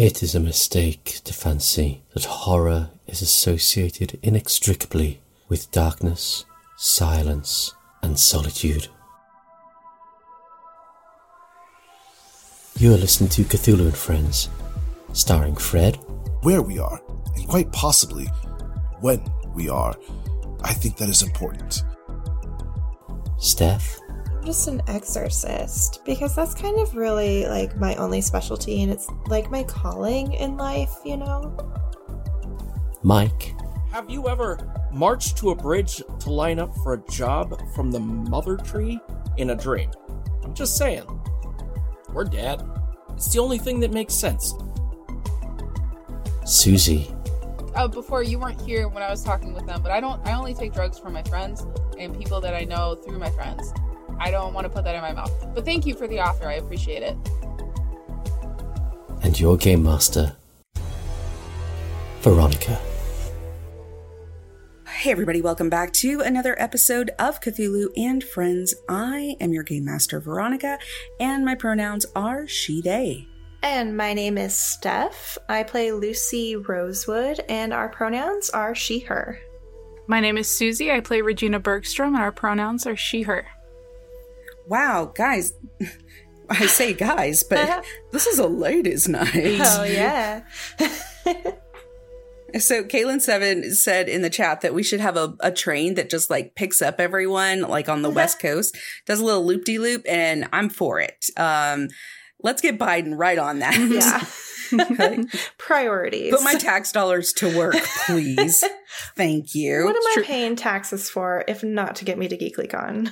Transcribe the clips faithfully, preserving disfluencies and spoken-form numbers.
It is a mistake to fancy that horror is associated inextricably with darkness, silence, and solitude. You are listening to Cthulhu and Friends, starring Fred, where we are, and quite possibly when we are. I think that is important. Steph? I'm just an exorcist, because that's kind of really, like, my only specialty, and it's, like, my calling in life, you know? Mike? Have you ever marched to a bridge to line up for a job from the mother tree in a dream? I'm just saying. We're dead. It's the only thing that makes sense. Susie? Oh, before you weren't here when I was talking with them, but I don't. I only take drugs from my friends and people that I know through my friends. I don't want to put that in my mouth. But thank you for the offer. I appreciate it. And your game master, Veronica. Hey everybody, welcome back to another episode of Cthulhu and Friends. I am your game master, Veronica, and my pronouns are she, they. And my name is Steph. I play Lucy Rosewood, and our pronouns are she, her. My name is Susie. I play Regina Bergstrom, and our pronouns are she, her. Wow, guys. I say guys, but this is a ladies' night. Oh, yeah. So Kaylin seven said in the chat that we should have a, a train that just like picks up everyone like on the West Coast, does a little loop-de-loop, and I'm for it. Um Let's get Biden right on that. Yeah. Priorities. Put my tax dollars to work, please. Thank you. What am I Tr- paying taxes for if not to get me to GeeklyCon?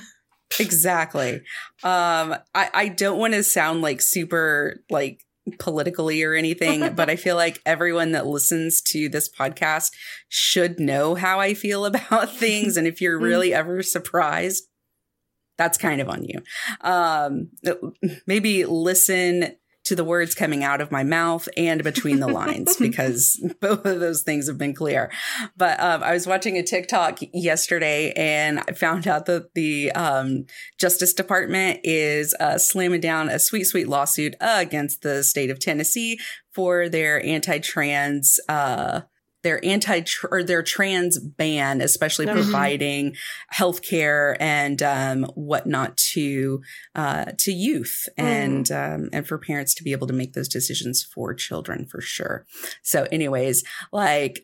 Exactly. Um, I, I don't want to sound like super like politically or anything, but I feel like everyone that listens to this podcast should know how I feel about things. And if you're really ever surprised, that's kind of on you. Um, maybe listen to the words coming out of my mouth and between the lines, because both of those things have been clear. But um, I was watching a TikTok yesterday, and I found out that the um, Justice Department is uh, slamming down a sweet, sweet lawsuit uh, against the state of Tennessee for their anti-trans uh Their anti or their trans ban, especially mm-hmm. providing healthcare and um, whatnot to uh, to youth mm. and um, and for parents to be able to make those decisions for children for sure. So, anyways, like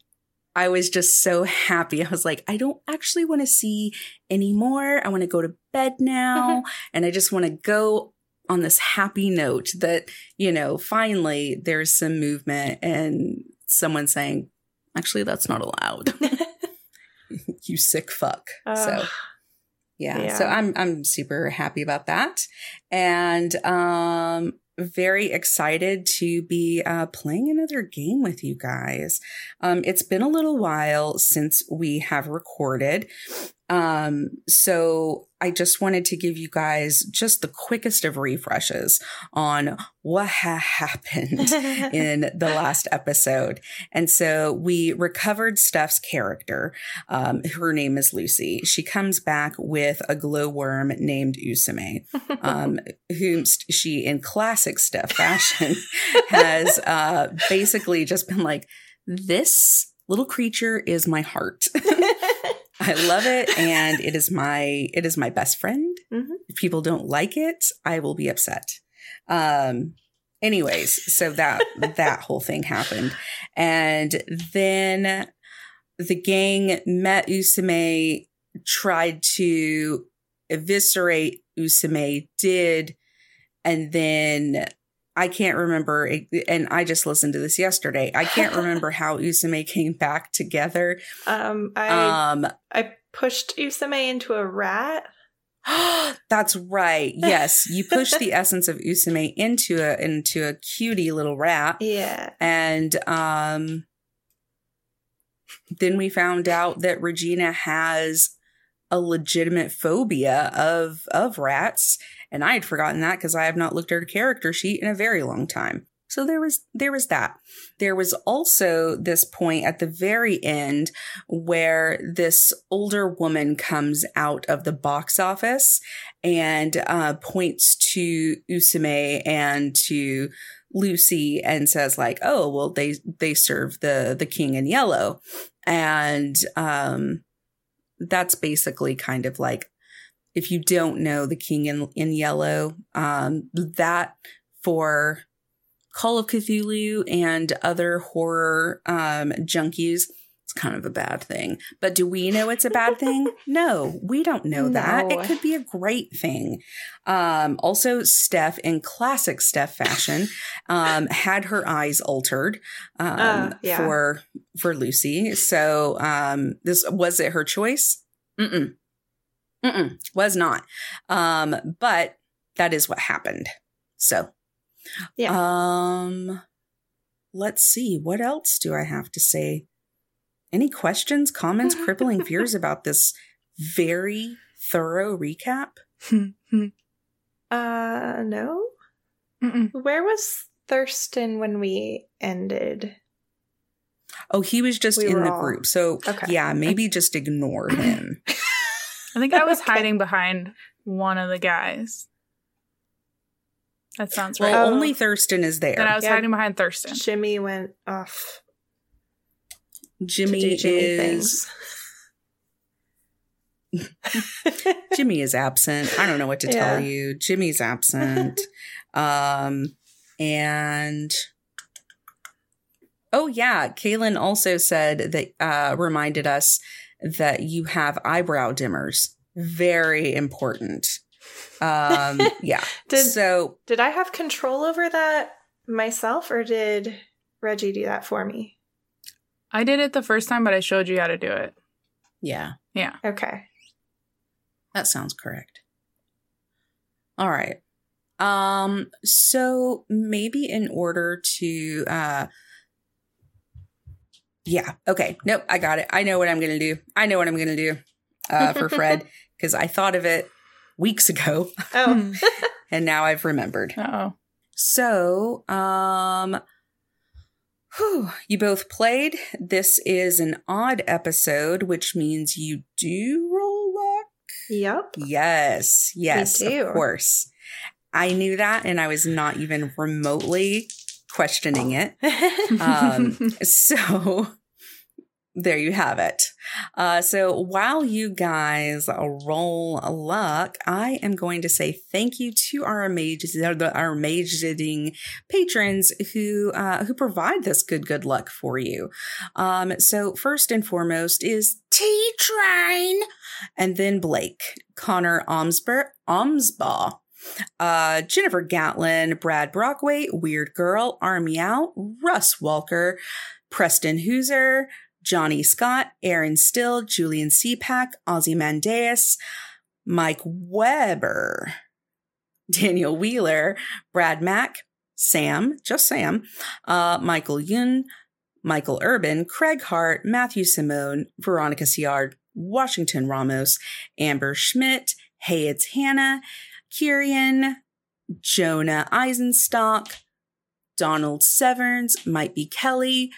I was just so happy. I was like, I don't actually want to see anymore. I want to go to bed now, mm-hmm. and I just want to go on this happy note that, you know, finally there's some movement and someone saying, actually, that's not allowed. You sick fuck. Uh, so, yeah. yeah. So I'm I'm super happy about that, and um, very excited to be uh, playing another game with you guys. Um, it's been a little while since we have recorded, um, so I just wanted to give you guys just the quickest of refreshes on what ha- happened in the last episode. And so we recovered Steph's character. Um, her name is Lucy. She comes back with a glowworm named Usame, um, whom st- she, in classic Steph fashion, has uh, basically just been like, this little creature is my heart. I love it, and it is my it is my best friend. Mm-hmm. If people don't like it, I will be upset. Um, anyways, so that that whole thing happened, and then the gang met Usame, tried to eviscerate Usame, did, and then I can't remember, and I just listened to this yesterday. I can't remember how Usame came back together. Um, I um, I pushed Usame into a rat. That's right. Yes, you pushed the essence of Usame into a into a cutie little rat. Yeah, and um, then we found out that Regina has a legitimate phobia of of rats. And I had forgotten that because I have not looked at her character sheet in a very long time. So there was there was that. There was also this point at the very end where this older woman comes out of the box office and uh, points to Usame and to Lucy and says like, oh, well, they they serve the the King in Yellow. And um, that's basically kind of like, if you don't know the King in, in Yellow, um, that for Call of Cthulhu and other horror um, junkies, it's kind of a bad thing. But do we know it's a bad thing? No, we don't know that. No. It could be a great thing. Um, also, Steph, in classic Steph fashion, um, had her eyes altered um, uh, yeah. for for Lucy. So um, this was it her choice? Mm-mm. Mm-mm. Was not. Um, but that is what happened. So, yeah. Um, let's see. What else do I have to say? Any questions, comments, crippling fears about this very thorough recap? uh, no. Mm-mm. Where was Thurston when we ended? Oh, he was just we in the all... group. So, okay. yeah, maybe just ignore him. I think I was okay. hiding behind one of the guys. That sounds right. Well, um, only Thurston is there. Then I was yeah. hiding behind Thurston. Jimmy went off. Jimmy to do Jimmy is. Jimmy is absent. I don't know what to yeah. tell you. Jimmy's absent. um, and. Oh, yeah. Kaylin also said that, uh, reminded us that you have eyebrow dimmers. Very important. Um, yeah. did, so did I have control over that myself, or did Reggie do that for me? I did it the first time, but I showed you how to do it. Yeah. Yeah. Okay. That sounds correct. All right. Um, so maybe in order to, uh, yeah. Okay. Nope. I got it. I know what I'm going to do. I know what I'm going to do uh, for Fred, because I thought of it weeks ago. Oh. And now I've remembered. Uh-oh. So, um... Whew, you both played. This is an odd episode, which means you do roll luck. Yep. Yes. Yes, of course. I knew that, and I was not even remotely questioning it. Um, so there you have it. Uh, so while you guys roll luck, I am going to say thank you to our amazing, our amazing patrons who uh, who provide this good good luck for you. Um, so first and foremost is T Train, and then Blake, Connor Omsber, Omsbaugh, uh, Jennifer Gatlin, Brad Brockway, Weird Girl, Army Out, Russ Walker, Preston Hooser, Johnny Scott, Aaron Still, Julian Cepak, Ozzy Mandeus, Mike Weber, Daniel Wheeler, Brad Mack, Sam, just Sam, uh, Michael Yun, Michael Urban, Craig Hart, Matthew Simone, Veronica Ciard, Washington Ramos, Amber Schmidt, Hey It's Hannah, Kirian, Jonah Eisenstock, Donald Severns, Might Be Kelly,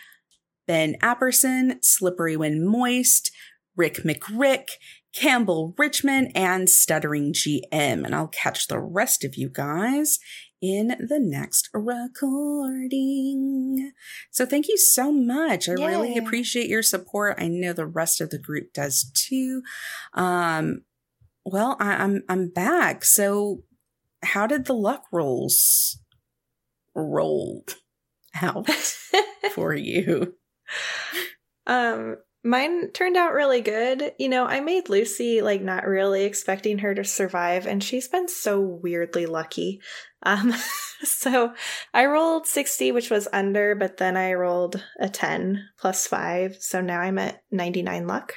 Ben Apperson, Slippery When Moist, Rick McRick, Campbell Richmond, and Stuttering G M. And I'll catch the rest of you guys in the next recording. So thank you so much. I Yay. really appreciate your support. I know the rest of the group does too. Um, well, I, I'm I'm back. So how did the luck rolls roll out for you? Um, mine turned out really good. You know, I made Lucy, like, not really expecting her to survive, and she's been so weirdly lucky. Um, so I rolled sixty, which was under, but then I rolled a ten plus five. So now I'm at ninety-nine luck.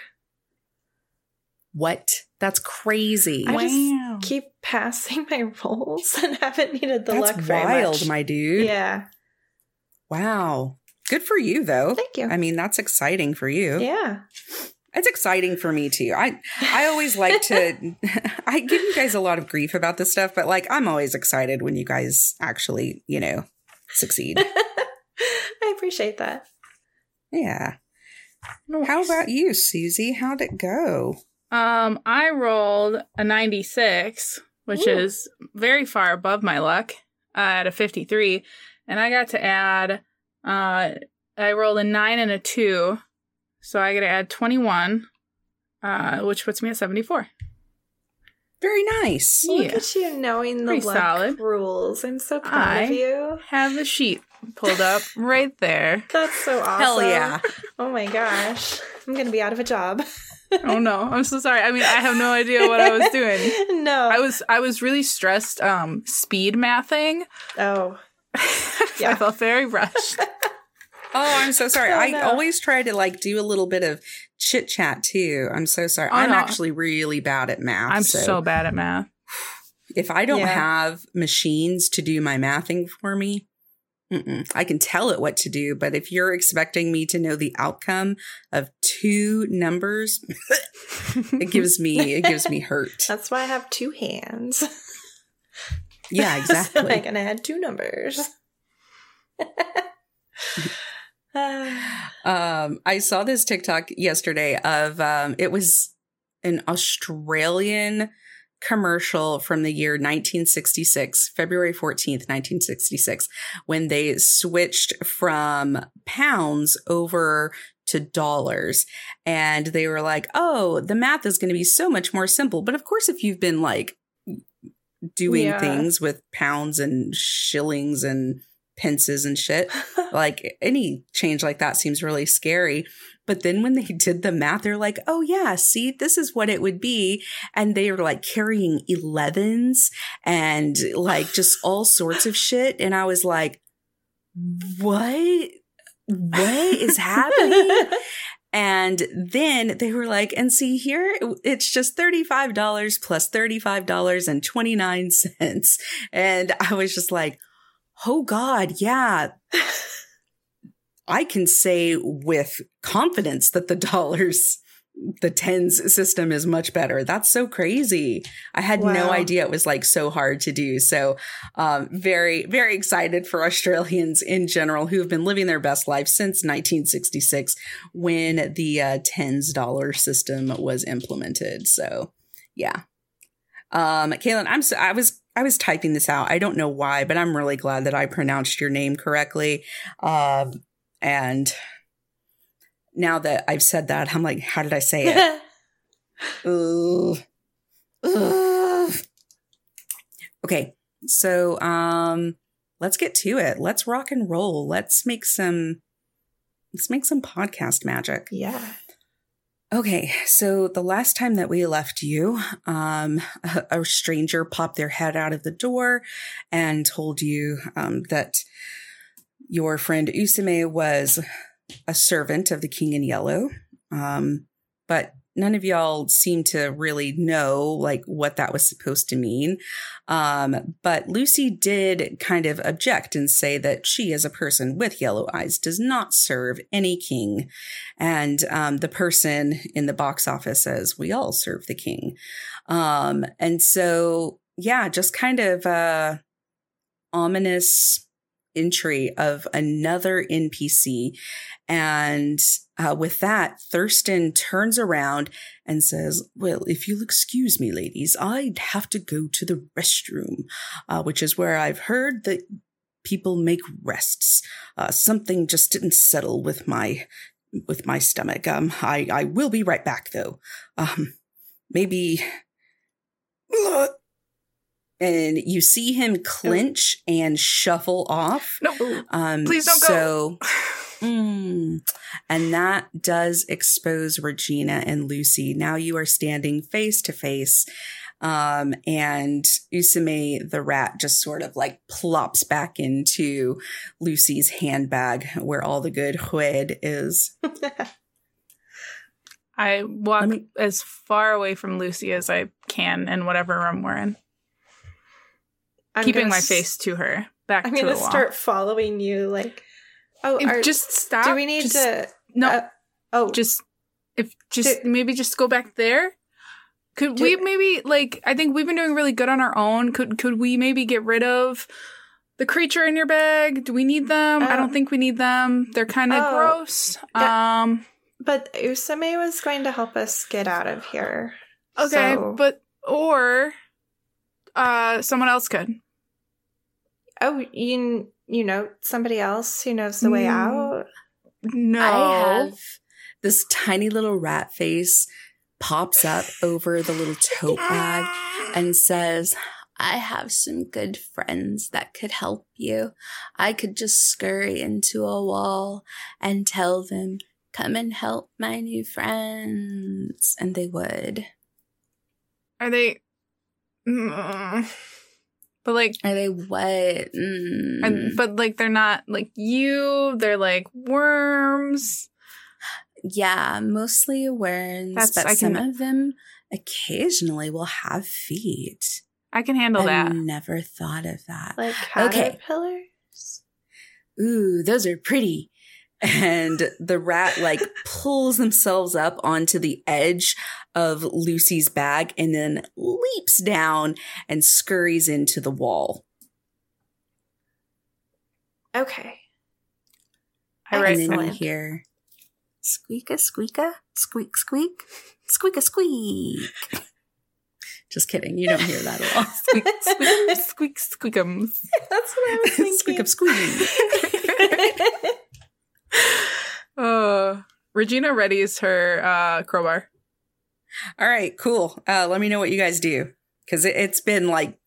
What? That's crazy. I wow. just keep passing my rolls and haven't needed the That's luck very much. That's wild, my dude. Yeah. Wow. Good for you, though. Thank you. I mean, that's exciting for you. Yeah. It's exciting for me, too. I I always like to – I give you guys a lot of grief about this stuff, but, like, I'm always excited when you guys actually, you know, succeed. I appreciate that. Yeah. Nice. How about you, Susie? How'd it go? Um, I rolled a ninety-six, which Ooh. is very far above my luck, uh, at a fifty-three. And I got to add, uh, I rolled a nine and a two. So I got to add twenty-one, uh, which puts me at seventy-four. Very nice. Well, yeah. Look at you knowing the luck rules. I'm so proud I of you. Have the sheet pulled up right there. That's so awesome. Hell yeah. Oh my gosh. I'm going to be out of a job. Oh no. I'm so sorry. I mean, I have no idea what I was doing. No. I was I was really stressed um, speed mathing. Oh. Yeah. I felt very rushed. Oh, I'm so sorry. Oh, no. I always try to, like, do a little bit of chit-chat, too. I'm so sorry. Oh, I'm no. actually really bad at math. I'm so, so bad at math. If I don't yeah. have machines to do my mathing for me, mm-mm. I can tell it what to do. But if you're expecting me to know the outcome of two numbers, it gives me it gives me hurt. That's why I have two hands. Yeah, exactly. So I can add two numbers. um I saw this TikTok yesterday of um it was an Australian commercial from the year nineteen sixty-six, February fourteenth, nineteen sixty-six, when they switched from pounds over to dollars, and they were like, oh, the math is going to be so much more simple. But of course, if you've been like doing yeah. things with pounds and shillings and pences and shit, like any change like that seems really scary. But then when they did the math, they're like, oh yeah, see, this is what it would be. And they were like carrying elevens and like just all sorts of shit. And I was like, what what is happening? And then they were like, and see here, it's just thirty-five dollars plus thirty-five dollars and twenty-nine cents. And I was just like, oh, God, yeah. I can say with confidence that the dollars, the tens system is much better. That's so crazy. I had wow. no idea it was like so hard to do. So um, very, very excited for Australians in general who have been living their best life since nineteen sixty-six when the uh, tens dollar system was implemented. So, yeah. Um, Kaylin, I'm so, I was I was typing this out. I don't know why, but I'm really glad that I pronounced your name correctly. Um, and now that I've said that, I'm like, how did I say it? Ugh. Ugh. Okay, so um, let's get to it. Let's rock and roll. Let's make some. Let's make some podcast magic. Yeah. Okay, so the last time that we left you, um, a, a stranger popped their head out of the door and told you um, that your friend Usame was a servant of the King in Yellow, um, but none of y'all seem to really know like what that was supposed to mean. Um, but Lucy did kind of object and say that she, as a person with yellow eyes, does not serve any king. And um, the person in the box office says, we all serve the king. Um, and so, yeah, just kind of a ominous entry of another N P C. And uh, with that, Thurston turns around and says, well, if you'll excuse me, ladies, I'd have to go to the restroom, uh, which is where I've heard that people make rests. Uh, something just didn't settle with my with my stomach. Um, I, I will be right back, though. Um, maybe... And you see him clinch oh. and shuffle off. No, um, please don't so, go. mm, and that does expose Regina and Lucy. Now you are standing face to face. Um, and Usame the rat just sort of like plops back into Lucy's handbag where all the good hood is. I walk me- as far away from Lucy as I can in whatever room we're in. I'm keeping my face to her, back I'm to the wall. I'm going to start following you, like, oh, are, just stop. Do we need just, to? No. Uh, oh, just if just do, maybe just go back there. Could do, we maybe like? I think we've been doing really good on our own. Could could we maybe get rid of the creature in your bag? Do we need them? Um, I don't think we need them. They're kind of oh, gross. That, um, but Usame was going to help us get out of here. Okay, so. but or uh, someone else could. Oh, you you know, somebody else who knows the way mm. out? No. I have this tiny little rat face pops up over the little tote bag and says, I have some good friends that could help you. I could just scurry into a wall and tell them, come and help my new friends. And they would. Are they... Mm. But, like... Are they what? Mm. Are, but, like, they're not, like, you. They're, like, worms. Yeah, mostly worms. That's, but I some can... of them occasionally will have feet. I can handle I've that. I never thought of that. Like caterpillars? Okay. Ooh, those are pretty. And the rat, like, pulls themselves up onto the edge of Lucy's bag and then leaps down and scurries into the wall. Okay. I write and then you hear, squeaka, squeaka, squeak, squeak, squeaka, squeak. Just kidding. You don't hear that at all. Squeak, squeak, squeak, squeakums. That's what I was thinking. Squeak, squeak. Oh, Regina readies her uh, crowbar. All right, cool. Uh, let me know what you guys do, because it, it's been like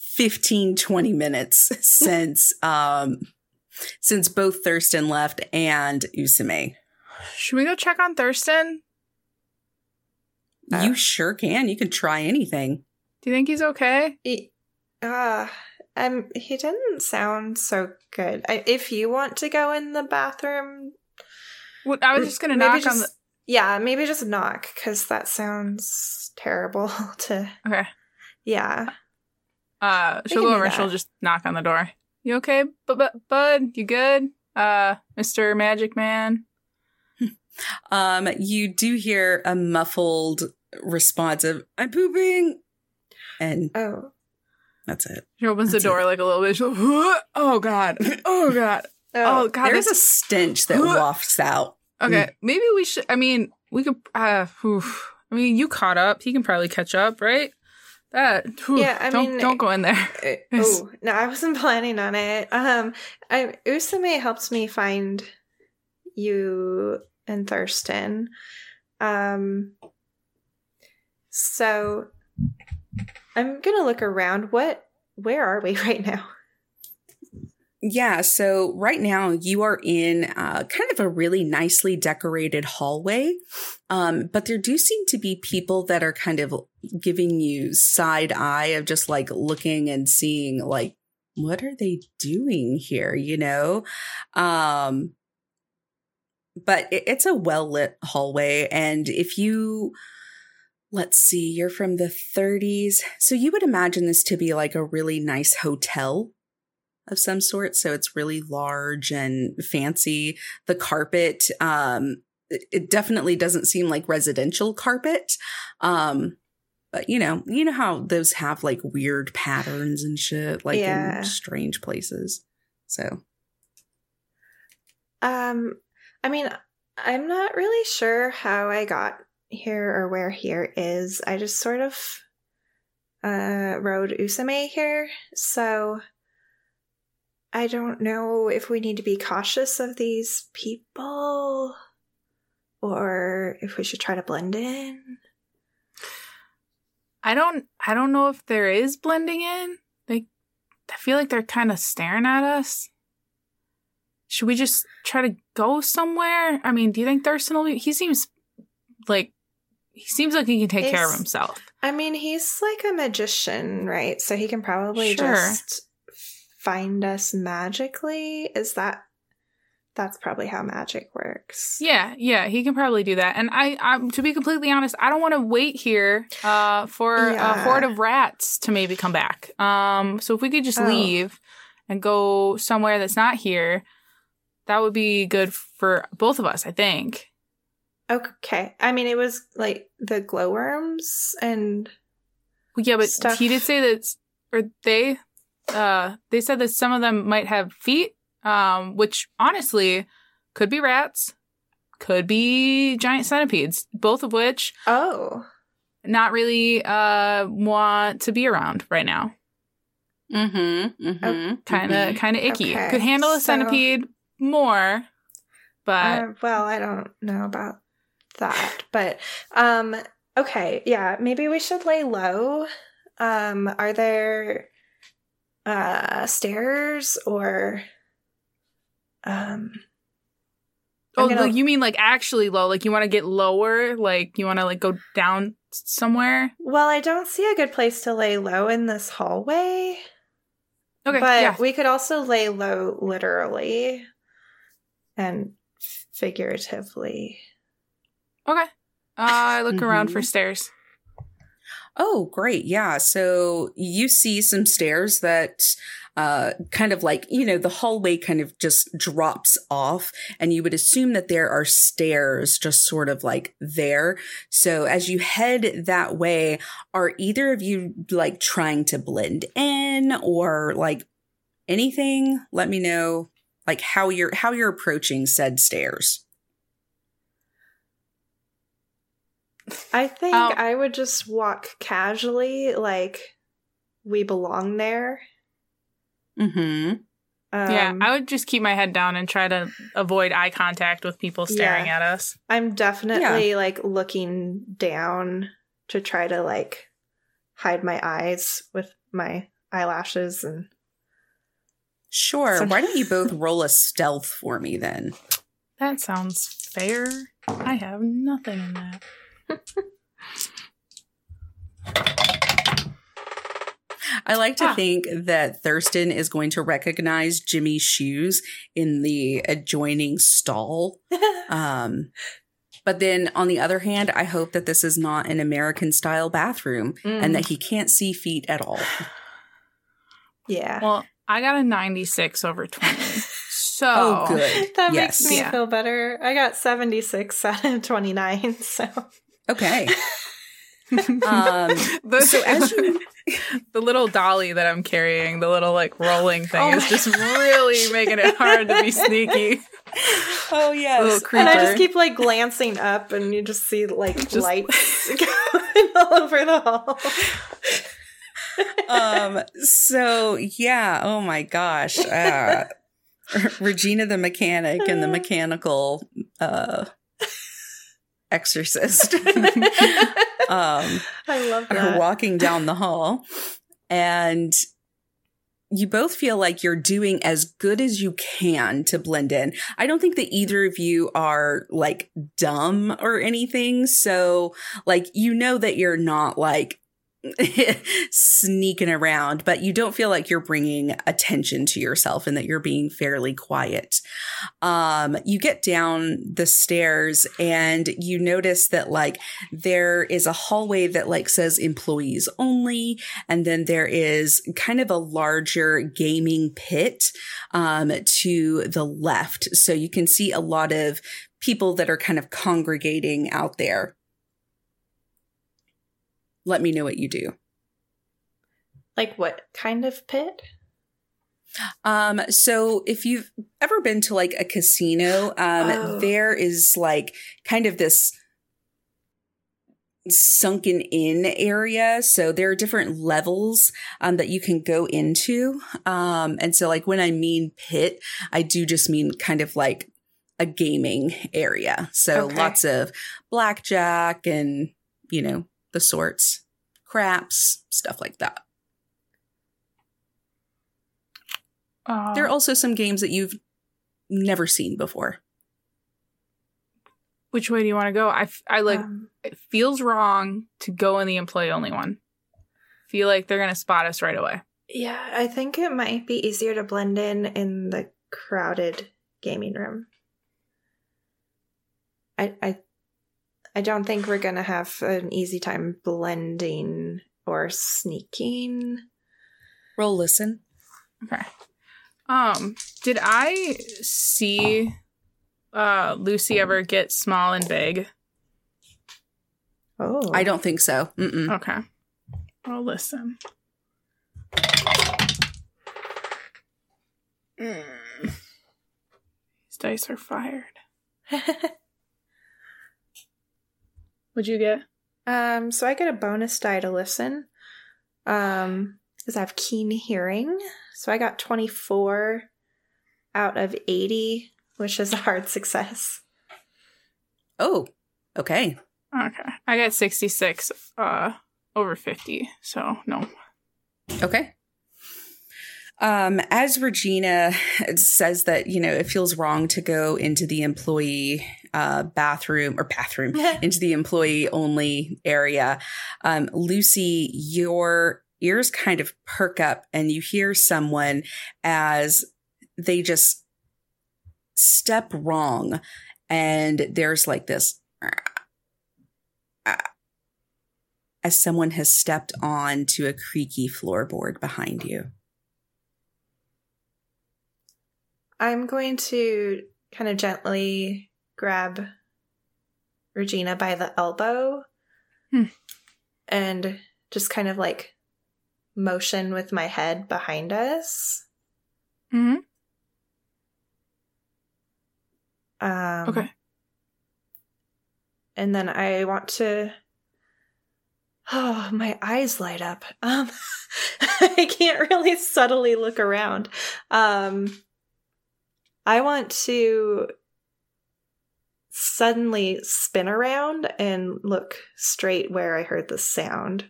fifteen, twenty minutes since um, since both Thurston left and Usame. Should we go check on Thurston? Uh, you sure can. You can try anything. Do you think he's okay? He, uh, um, he didn't sound so good. I, if you want to go in the bathroom... Well, I was just going to knock just, on the... Yeah, maybe just knock, because that sounds terrible to... Okay. Yeah. Uh, she'll go over and she'll just knock on the door. You okay, bu- bu- bud? You good? Uh, Mister Magic Man? um, you do hear a muffled response of, I'm pooping! And... Oh. That's it. She opens that's the door it. Like a little bit. She's like, oh, God. Oh, God. Oh, oh God. There's a stench that wafts out. Okay. Maybe we should, I mean, we could, uh, oof. I mean, you caught up. He can probably catch up, right? That, oof. Yeah, I don't, mean. Don't go in there. It, oh, no, I wasn't planning on it. Um, I, Usame helps me find you and Thurston. Um, so I'm going to look around. What, where are we right now? Yeah, so right now you are in uh, kind of a really nicely decorated hallway, um, but there do seem to be people that are kind of giving you side eye of just like looking and seeing like, what are they doing here, you know? Um, but it, it's a well-lit hallway, and if you... Let's see, you're from the thirties, so you would imagine this to be like a really nice hotel of some sort. So it's really large and fancy. The carpet, um, it definitely doesn't seem like residential carpet. Um, but you know, you know how those have like weird patterns and shit, like yeah. in strange places. So, um, I mean, I'm not really sure how I got here or where here is. I just sort of, uh, rode Usame here. So, I don't know if we need to be cautious of these people or if we should try to blend in. I don't I don't know if there is blending in. Like, I feel like they're kind of staring at us. Should we just try to go somewhere? I mean, do you think Thurston will be... He seems like he seems like he can take he's, care of himself. I mean, he's like a magician, right? So he can probably sure. just... find us magically. Is that that's probably how magic works? Yeah, yeah, he can probably do that. And I, I to be completely honest, I don't want to wait here uh, for yeah. a horde of rats to maybe come back. Um, so if we could just oh. leave and go somewhere that's not here, that would be good for both of us, I think. Okay, I mean, it was like the glowworms and well, yeah, but stuff. He did say that, or they. Uh, they said that some of them might have feet, um, which honestly could be rats, could be giant centipedes, both of which oh, not really uh, want to be around right now. Mm-hmm. Mm-hmm. Kind of, kind of icky. Okay, could handle a centipede so, more, but uh, well, I don't know about that. But um, okay, yeah, maybe we should lay low. Um, are there uh stairs or um? I'm oh, gonna... like, you mean like actually low? Like you want to get lower? Like you want to like go down somewhere? Well, I don't see a good place to lay low in this hallway. Okay, but yeah. We could also lay low literally and figuratively. Okay. Uh, I look mm-hmm. around for stairs. Oh, great. Yeah. So you see some stairs that uh, kind of like, you know, the hallway kind of just drops off, and you would assume that there are stairs just sort of like there. So as you head that way, are either of you like trying to blend in or like anything? Let me know like how you're how you're approaching said stairs. I think um, I would just walk casually, like we belong there. Mm-hmm. Um, yeah, I would just keep my head down and try to avoid eye contact with people staring yeah. at us. I'm definitely yeah. like looking down to try to like hide my eyes with my eyelashes and. Sure. Some- Why don't you both roll a stealth for me then? That sounds fair. I have nothing in that. I like to ah. think that Thurston is going to recognize Jimmy's shoes in the adjoining stall. Um, but then on the other hand, I hope that this is not an American style bathroom mm. and that he can't see feet at all. Yeah. Well, I got a ninety-six over twenty. So oh, good. That yes. makes me yeah. feel better. I got seventy-six out of twenty-nine. So. Okay. um, the, so as you, the little dolly that I'm carrying, the little like rolling thing, oh is just gosh. really making it hard to be sneaky. Oh yes, and I just keep like glancing up, and you just see like just, lights going all over the hall. um. So yeah. Oh my gosh. Uh, Regina the mechanic and the mechanical. Uh, Exorcist. um, I love that. Are walking down the hall, and you both feel like you're doing as good as you can to blend in. I don't think that either of you are like dumb or anything. So, like, you know that you're not like sneaking around, but you don't feel like you're bringing attention to yourself and that you're being fairly quiet. Um, you get down the stairs and you notice that like there is a hallway that like says employees only. And then there is kind of a larger gaming pit um, to the left. So you can see a lot of people that are kind of congregating out there. Let me know what you do. Like what kind of pit? Um, so if you've ever been to like a casino, um, oh. there is like kind of this sunken in area. So there are different levels um, that you can go into. Um, and so like when I mean pit, I do just mean kind of like a gaming area. So okay. lots of blackjack and, you know, the sorts, craps, stuff like that. Uh, there are also some games that you've never seen before. Which way do you want to go? I, I like, um, it feels wrong to go in the employee-only one. Feel like they're going to spot us right away. Yeah, I think it might be easier to blend in in the crowded gaming room. I, I, I don't think we're going to have an easy time blending or sneaking. Roll listen. Okay. Um, did I see uh, Lucy ever get small and big? Oh. I don't think so. Mm-mm. Okay. Roll listen. Mm. These dice are fired. What'd you get? Um, so I get a bonus die to listen. Um, because I have keen hearing. So I got twenty-four out of eighty, which is a hard success. Oh, okay. Okay. I got sixty-six uh, over fifty, so no. Okay. Um, as Regina says that, you know, it feels wrong to go into the employee uh, bathroom or bathroom into the employee only area. Um, Lucy, your ears kind of perk up and you hear someone as they just step wrong. And there's like this as someone has stepped on to a creaky floorboard behind you. I'm going to kind of gently grab Regina by the elbow hmm. and just kind of like motion with my head behind us. Mm-hmm. Um, okay. And then I want to... Oh, my eyes light up. Um, I can't really subtly look around. Um... I want to suddenly spin around and look straight where I heard the sound.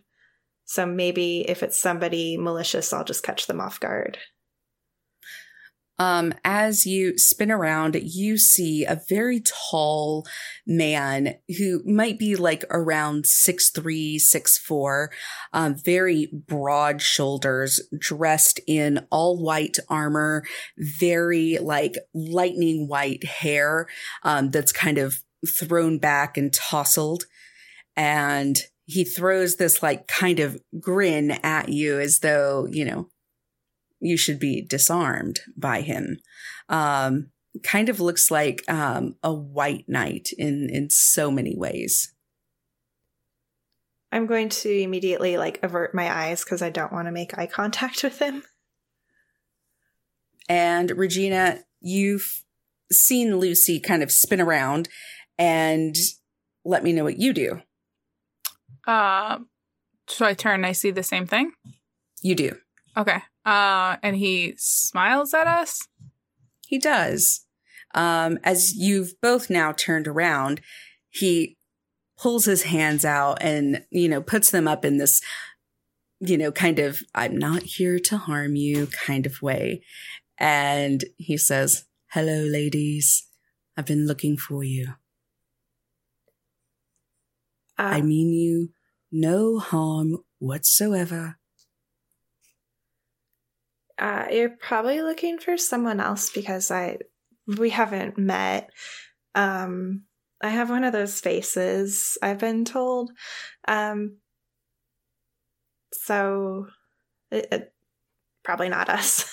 So maybe if it's somebody malicious, I'll just catch them off guard. Um, as you spin around, you see a very tall man who might be like around six three, six four, um, very broad shoulders, dressed in all white armor, very like lightning white hair um, that's kind of thrown back and tousled. And he throws this like kind of grin at you as though, you know, you should be disarmed by him. Um, kind of looks like um, a white knight in, in so many ways. I'm going to immediately like avert my eyes because I don't want to make eye contact with him. And Regina, you've seen Lucy kind of spin around, and let me know what you do. Uh, so I turn, I see the same thing? You do. Okay. Uh, and he smiles at us? He does. Um, as you've both now turned around, he pulls his hands out and, you know, puts them up in this, you know, kind of, I'm not here to harm you kind of way. And he says, hello, ladies. I've been looking for you. Uh, I mean you no harm whatsoever. Uh, you're probably looking for someone else because I, we haven't met. Um, I have one of those faces, I've been told. Um, so, it, it, probably not us.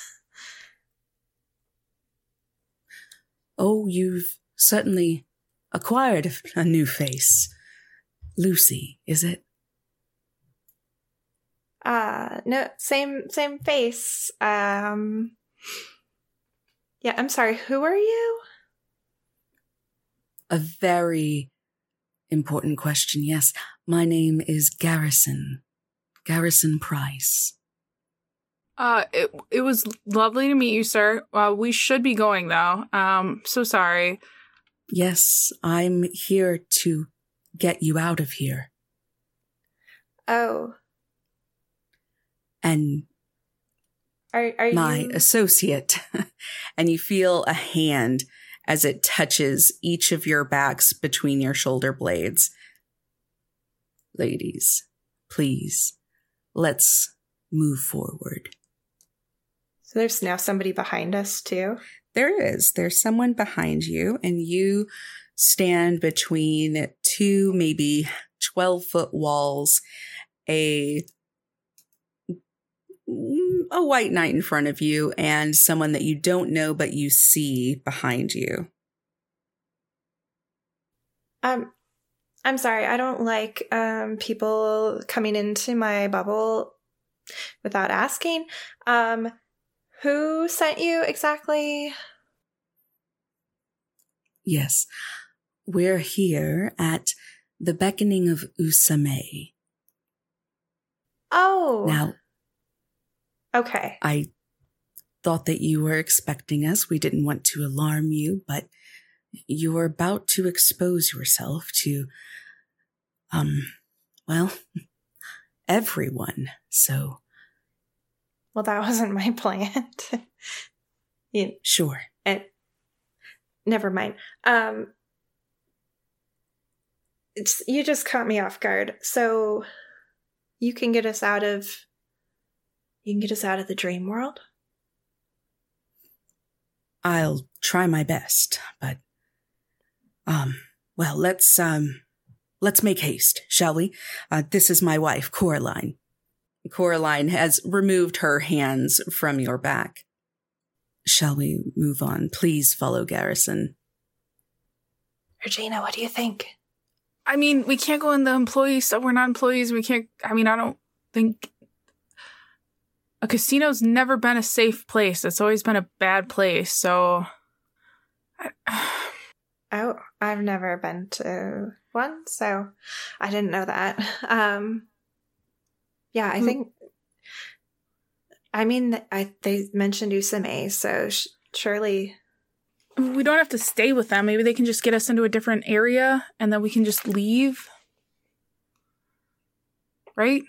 Oh, you've certainly acquired a new face. Lucy, is it? Uh, no, same, same face. Um, yeah, I'm sorry. Who are you? A very important question. Yes. My name is Garrison, Garrison Price. Uh, it, it was lovely to meet you, sir. Uh, we should be going though. Um, so sorry. Yes. I'm here to get you out of here. Oh, And are, are my you... associate, and you feel a hand as it touches each of your backs between your shoulder blades. Ladies, please, let's move forward. So there's now somebody behind us too? There is. There's someone behind you, and you stand between two maybe twelve-foot walls, a... a white knight in front of you and someone that you don't know, but you see behind you. Um, I'm sorry. I don't like um, people coming into my bubble without asking. Um, who sent you exactly? Yes. We're here at the beckoning of Usame. Oh. Now, Okay. I thought that you were expecting us. We didn't want to alarm you, but you were about to expose yourself to, um, well, everyone. So. Well, that wasn't my plan. you, sure. And never mind. Um, it's, you just caught me off guard. So you can get us out of, you can get us out of the dream world? I'll try my best, but, um, well, let's, um, let's make haste, shall we? Uh, this is my wife, Coraline. Coraline has removed her hands from your back. Shall we move on? Please follow Garrison. Regina, what do you think? I mean, we can't go in the employee stuff. We're not employees. We can't, I mean, I don't think... A casino's never been a safe place. It's always been a bad place, so... I... Oh, I've never been to one, so I didn't know that. Um, yeah, I think... I mean, I they mentioned Usame, so sh- surely... We don't have to stay with them. Maybe they can just get us into a different area, and then we can just leave. Right?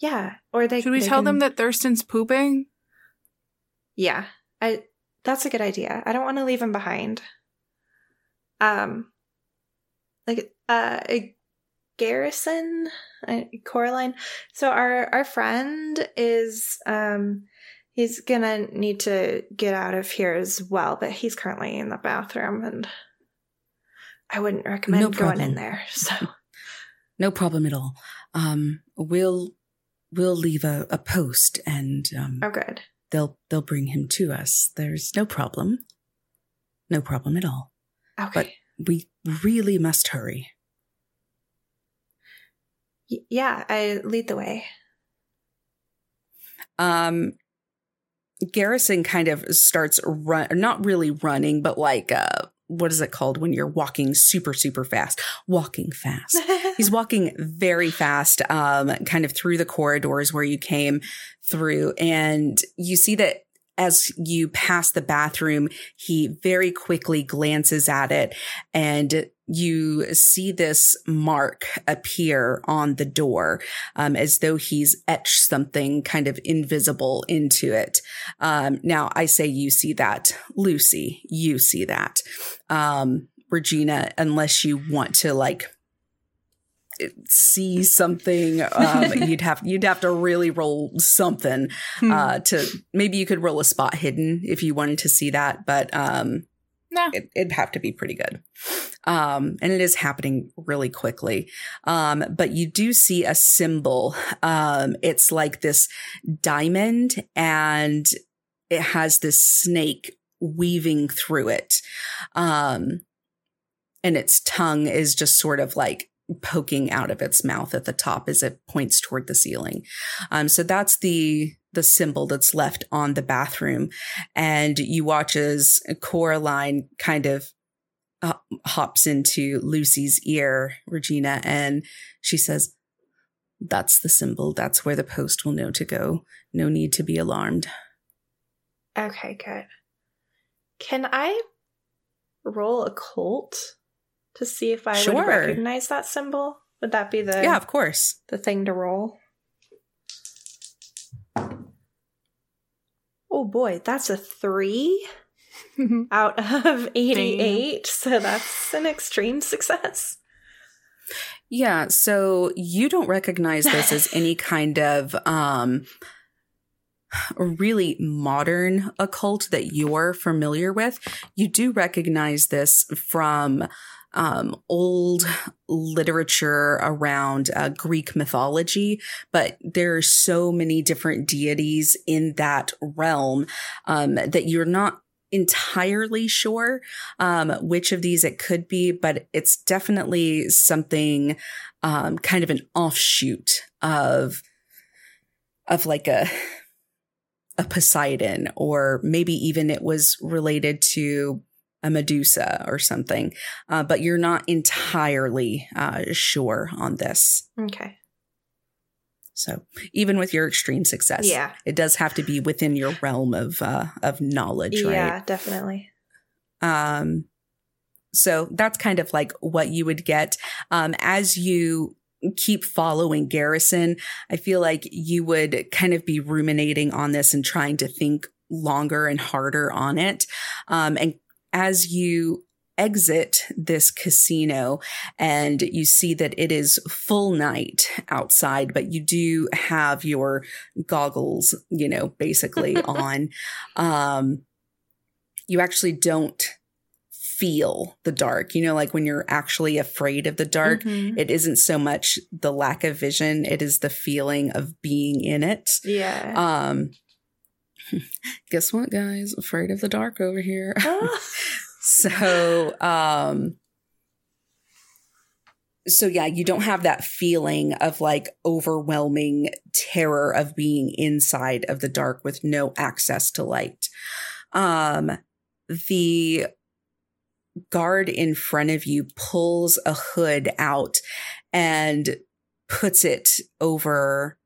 Yeah, or they should we they tell can... them that Thurston's pooping? Yeah, I. That's a good idea. I don't want to leave him behind. Um, like uh, Garrison, uh, Coraline. So our our friend is um, he's gonna need to get out of here as well, but he's currently in the bathroom, and I wouldn't recommend no going in there. So, no problem at all. Um, we'll. We'll leave a, a post, and um, oh, good. They'll they'll bring him to us. There's no problem, no problem at all. Okay, but we really must hurry. Y- yeah, I lead the way. Um, Garrison kind of starts run, not really running, but like uh, what is it called when you're walking super super fast? Walking fast. He's walking very fast, um, kind of through the corridors where you came through. And you see that as you pass the bathroom, he very quickly glances at it. And you see this mark appear on the door, um, as though he's etched something kind of invisible into it. Um, now, I say you see that. Lucy, you see that. Um, Regina, unless you want to, like... see something, um, you'd have you'd have to really roll something uh, to maybe you could roll a spot hidden if you wanted to see that, but um, nah. it, it'd have to be pretty good. Um, and it is happening really quickly, um, but you do see a symbol. Um, it's like this diamond, and it has this snake weaving through it, um, and its tongue is just sort of like poking out of its mouth at the top as it points toward the ceiling. Um, so that's the the symbol that's left on the bathroom. And you watch as Coraline kind of uh, hops into Lucy's ear, Regina, and she says, "That's the symbol. That's where the post will know to go. No need to be alarmed." Okay, good. Can I roll a cult? To see if I sure. would recognize that symbol? Would that be the... Yeah, of course. The thing to roll? Oh, boy. That's a three out of eighty-eight. Damn. So that's an extreme success. Yeah. So you don't recognize this as any kind of... Um, a really modern occult that you're familiar with. You do recognize this from um, old literature around uh, Greek mythology, but there are so many different deities in that realm um, that you're not entirely sure um, which of these it could be, but it's definitely something um, kind of an offshoot of of like a a Poseidon, or maybe even it was related to a Medusa or something, uh, but you're not entirely uh, sure on this. Okay. So even with your extreme success, yeah. it does have to be within your realm of uh, of knowledge, right? Yeah, definitely. Um, so that's kind of like what you would get um, as you keep following Garrison. I feel like you would kind of be ruminating on this and trying to think longer and harder on it. Um, and as you exit this casino and you see that it is full night outside, but you do have your goggles, you know, basically on, um, you actually don't feel the dark. You know, like when you're actually afraid of the dark, mm-hmm. it isn't so much the lack of vision. It is the feeling of being in it. Yeah. Um, guess what, guys? Afraid of the dark over here. Oh. So, um, so yeah, you don't have that feeling of like overwhelming terror of being inside of the dark with no access to light. Um, the guard in front of you pulls a hood out and puts it over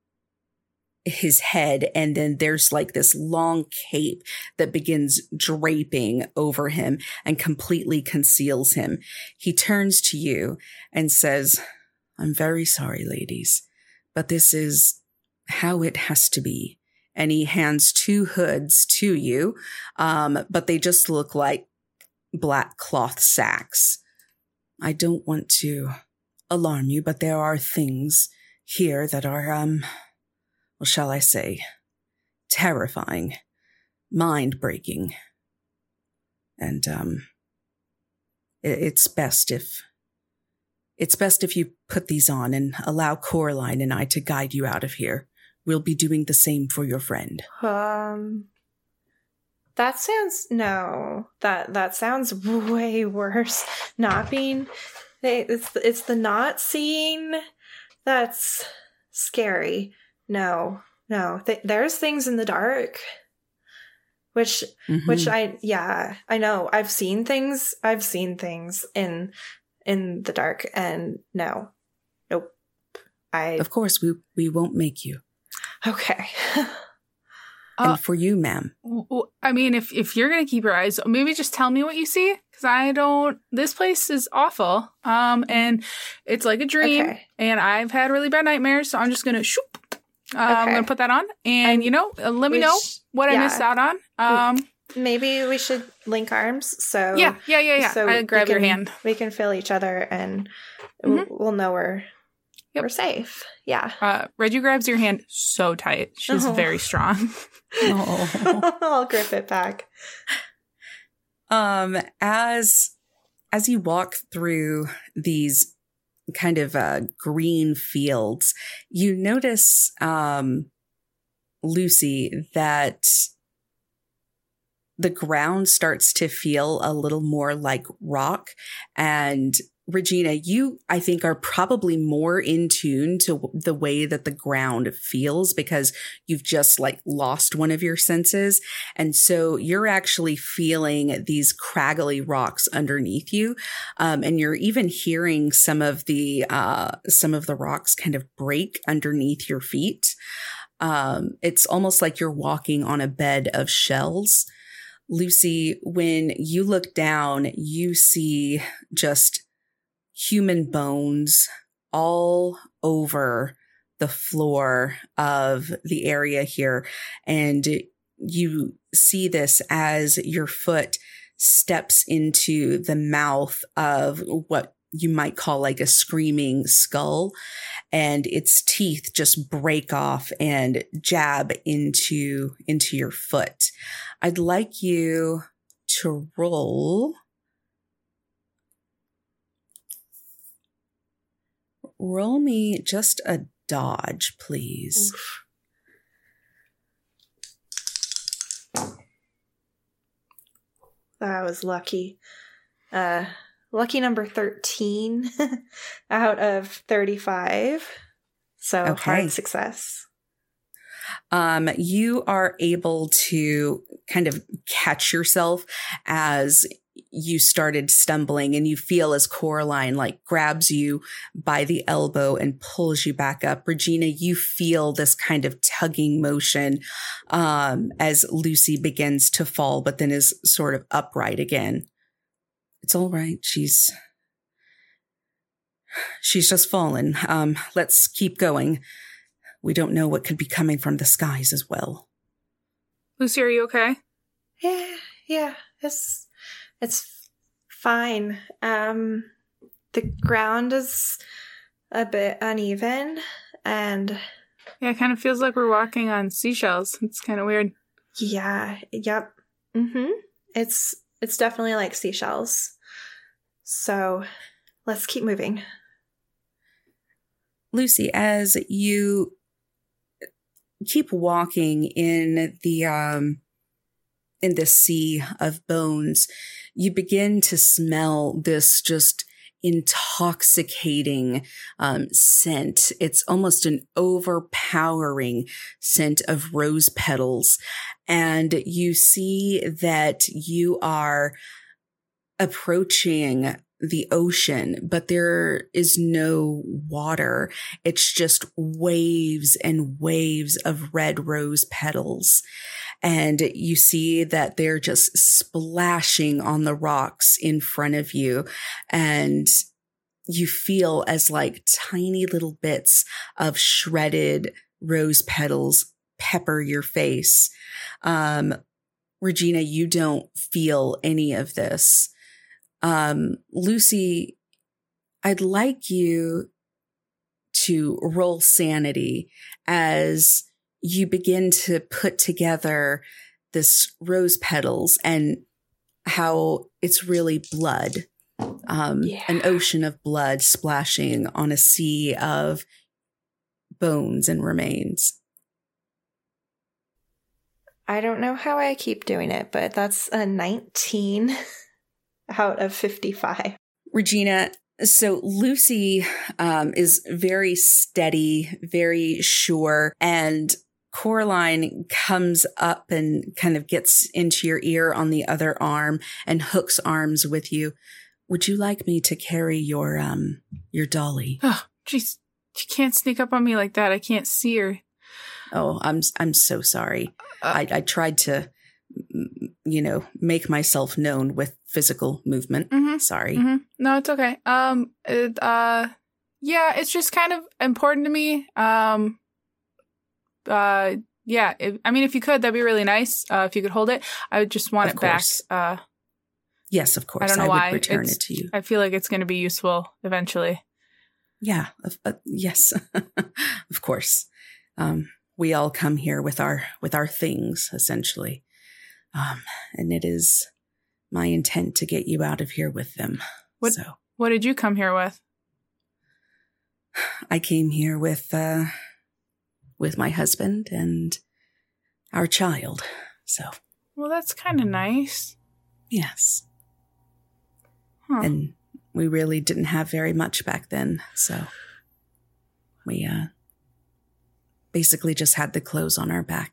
his head, and then there's like this long cape that begins draping over him and completely conceals him. He turns to you and says, "I'm very sorry, ladies, but this is how it has to be." And he hands two hoods to you, um, but they just look like black cloth sacks. "I don't want to alarm you, but there are things here that are, um, well, shall I say, terrifying, mind-breaking, and um, it, it's best if it's best if you put these on and allow Coraline and I to guide you out of here. We'll be doing the same for your friend." Um, that sounds no. That that sounds way worse. Not being, it's it's the not seeing that's scary. No, no. Th- there's things in the dark, which, mm-hmm. which I, yeah, I know. I've seen things. I've seen things in, in the dark, and no, nope. I. Of course, we we won't make you. Okay. And uh, for you, ma'am. Well, I mean, if if you're gonna keep your eyes, maybe just tell me what you see, because I don't. This place is awful. Um, and it's like a dream, okay. and I've had really bad nightmares, so I'm just gonna shoop. Um, okay. I'm going to put that on and, and you know, let me know sh- what yeah. I missed out on. Um, Maybe we should link arms. So yeah, yeah, yeah, yeah. So I grab your can, hand. We can feel each other and mm-hmm. we'll know we're, yep. we're safe. Yeah. Uh, Reggie grabs your hand so tight. She's oh. very strong. oh. I'll grip it back. Um, as as you walk through these kind of uh, green fields, you notice, um, Lucy, that the ground starts to feel a little more like rock. And Regina, you, I think, are probably more in tune to the way that the ground feels because you've just like lost one of your senses. And so you're actually feeling these craggly rocks underneath you. Um, and you're even hearing some of the, uh, some of the rocks kind of break underneath your feet. Um, it's almost like you're walking on a bed of shells. Lucy, when you look down, you see just human bones all over the floor of the area here. And you see this as your foot steps into the mouth of what you might call like a screaming skull, and its teeth just break off and jab into, into your foot. I'd like you to roll. Roll me just a dodge, please. Oof. That was lucky. Uh, lucky number thirteen out of thirty-five. So okay. Hard success. Um, you are able to kind of catch yourself as you started stumbling, and you feel as Coraline like grabs you by the elbow and pulls you back up. Regina, you feel this kind of tugging motion um, as Lucy begins to fall, but then is sort of upright again. It's all right. She's, she's just fallen. Um, let's keep going. We don't know what could be coming from the skies as well. Lucy, are you okay? Yeah, yeah. It's, it's fine. Um, the ground is a bit uneven, and... yeah, it kind of feels like we're walking on seashells. It's kind of weird. Yeah, yep. Mm-hmm. It's, it's definitely like seashells. So, let's keep moving. Lucy, as you... keep walking in the um in this sea of bones, you begin to smell this just intoxicating um scent. It's almost an overpowering scent of rose petals, and you see that you are approaching the ocean, but there is no water. It's just waves and waves of red rose petals. And you see that they're just splashing on the rocks in front of you. And you feel as like tiny little bits of shredded rose petals pepper your face. Um, Regina, you don't feel any of this. Um, Lucy, I'd like you to roll sanity as you begin to put together this rose petals and how it's really blood, um, yeah. an ocean of blood splashing on a sea of bones and remains. I don't know how I keep doing it, but that's a nineteen. Out of fifty-five. Regina, so Lucy um, is very steady, very sure, and Coraline comes up and kind of gets into your ear on the other arm and hooks arms with you. Would you like me to carry your um your dolly? Oh, jeez. She can't sneak up on me like that. I can't see her. Oh, I'm I'm so sorry. Uh, I, I tried to... you know, make myself known with physical movement. Mm-hmm. Sorry. Mm-hmm. No, it's okay. Um, it, uh, yeah, it's just kind of important to me. Um, uh, yeah. It, I mean, if you could, that'd be really nice. Uh, if you could hold it, I would just want of it course. back. Uh, yes, of course. I don't know I why. Would return it's, it to you. I feel like it's going to be useful eventually. Yeah. Uh, yes, of course. Um, we all come here with our with our things, essentially. Um, and it is my intent to get you out of here with them. What, so. What did you come here with? I came here with, uh, with my husband and our child. So. Well, that's kind of nice. Yes. Huh. And we really didn't have very much back then. So we, uh, basically just had the clothes on our back.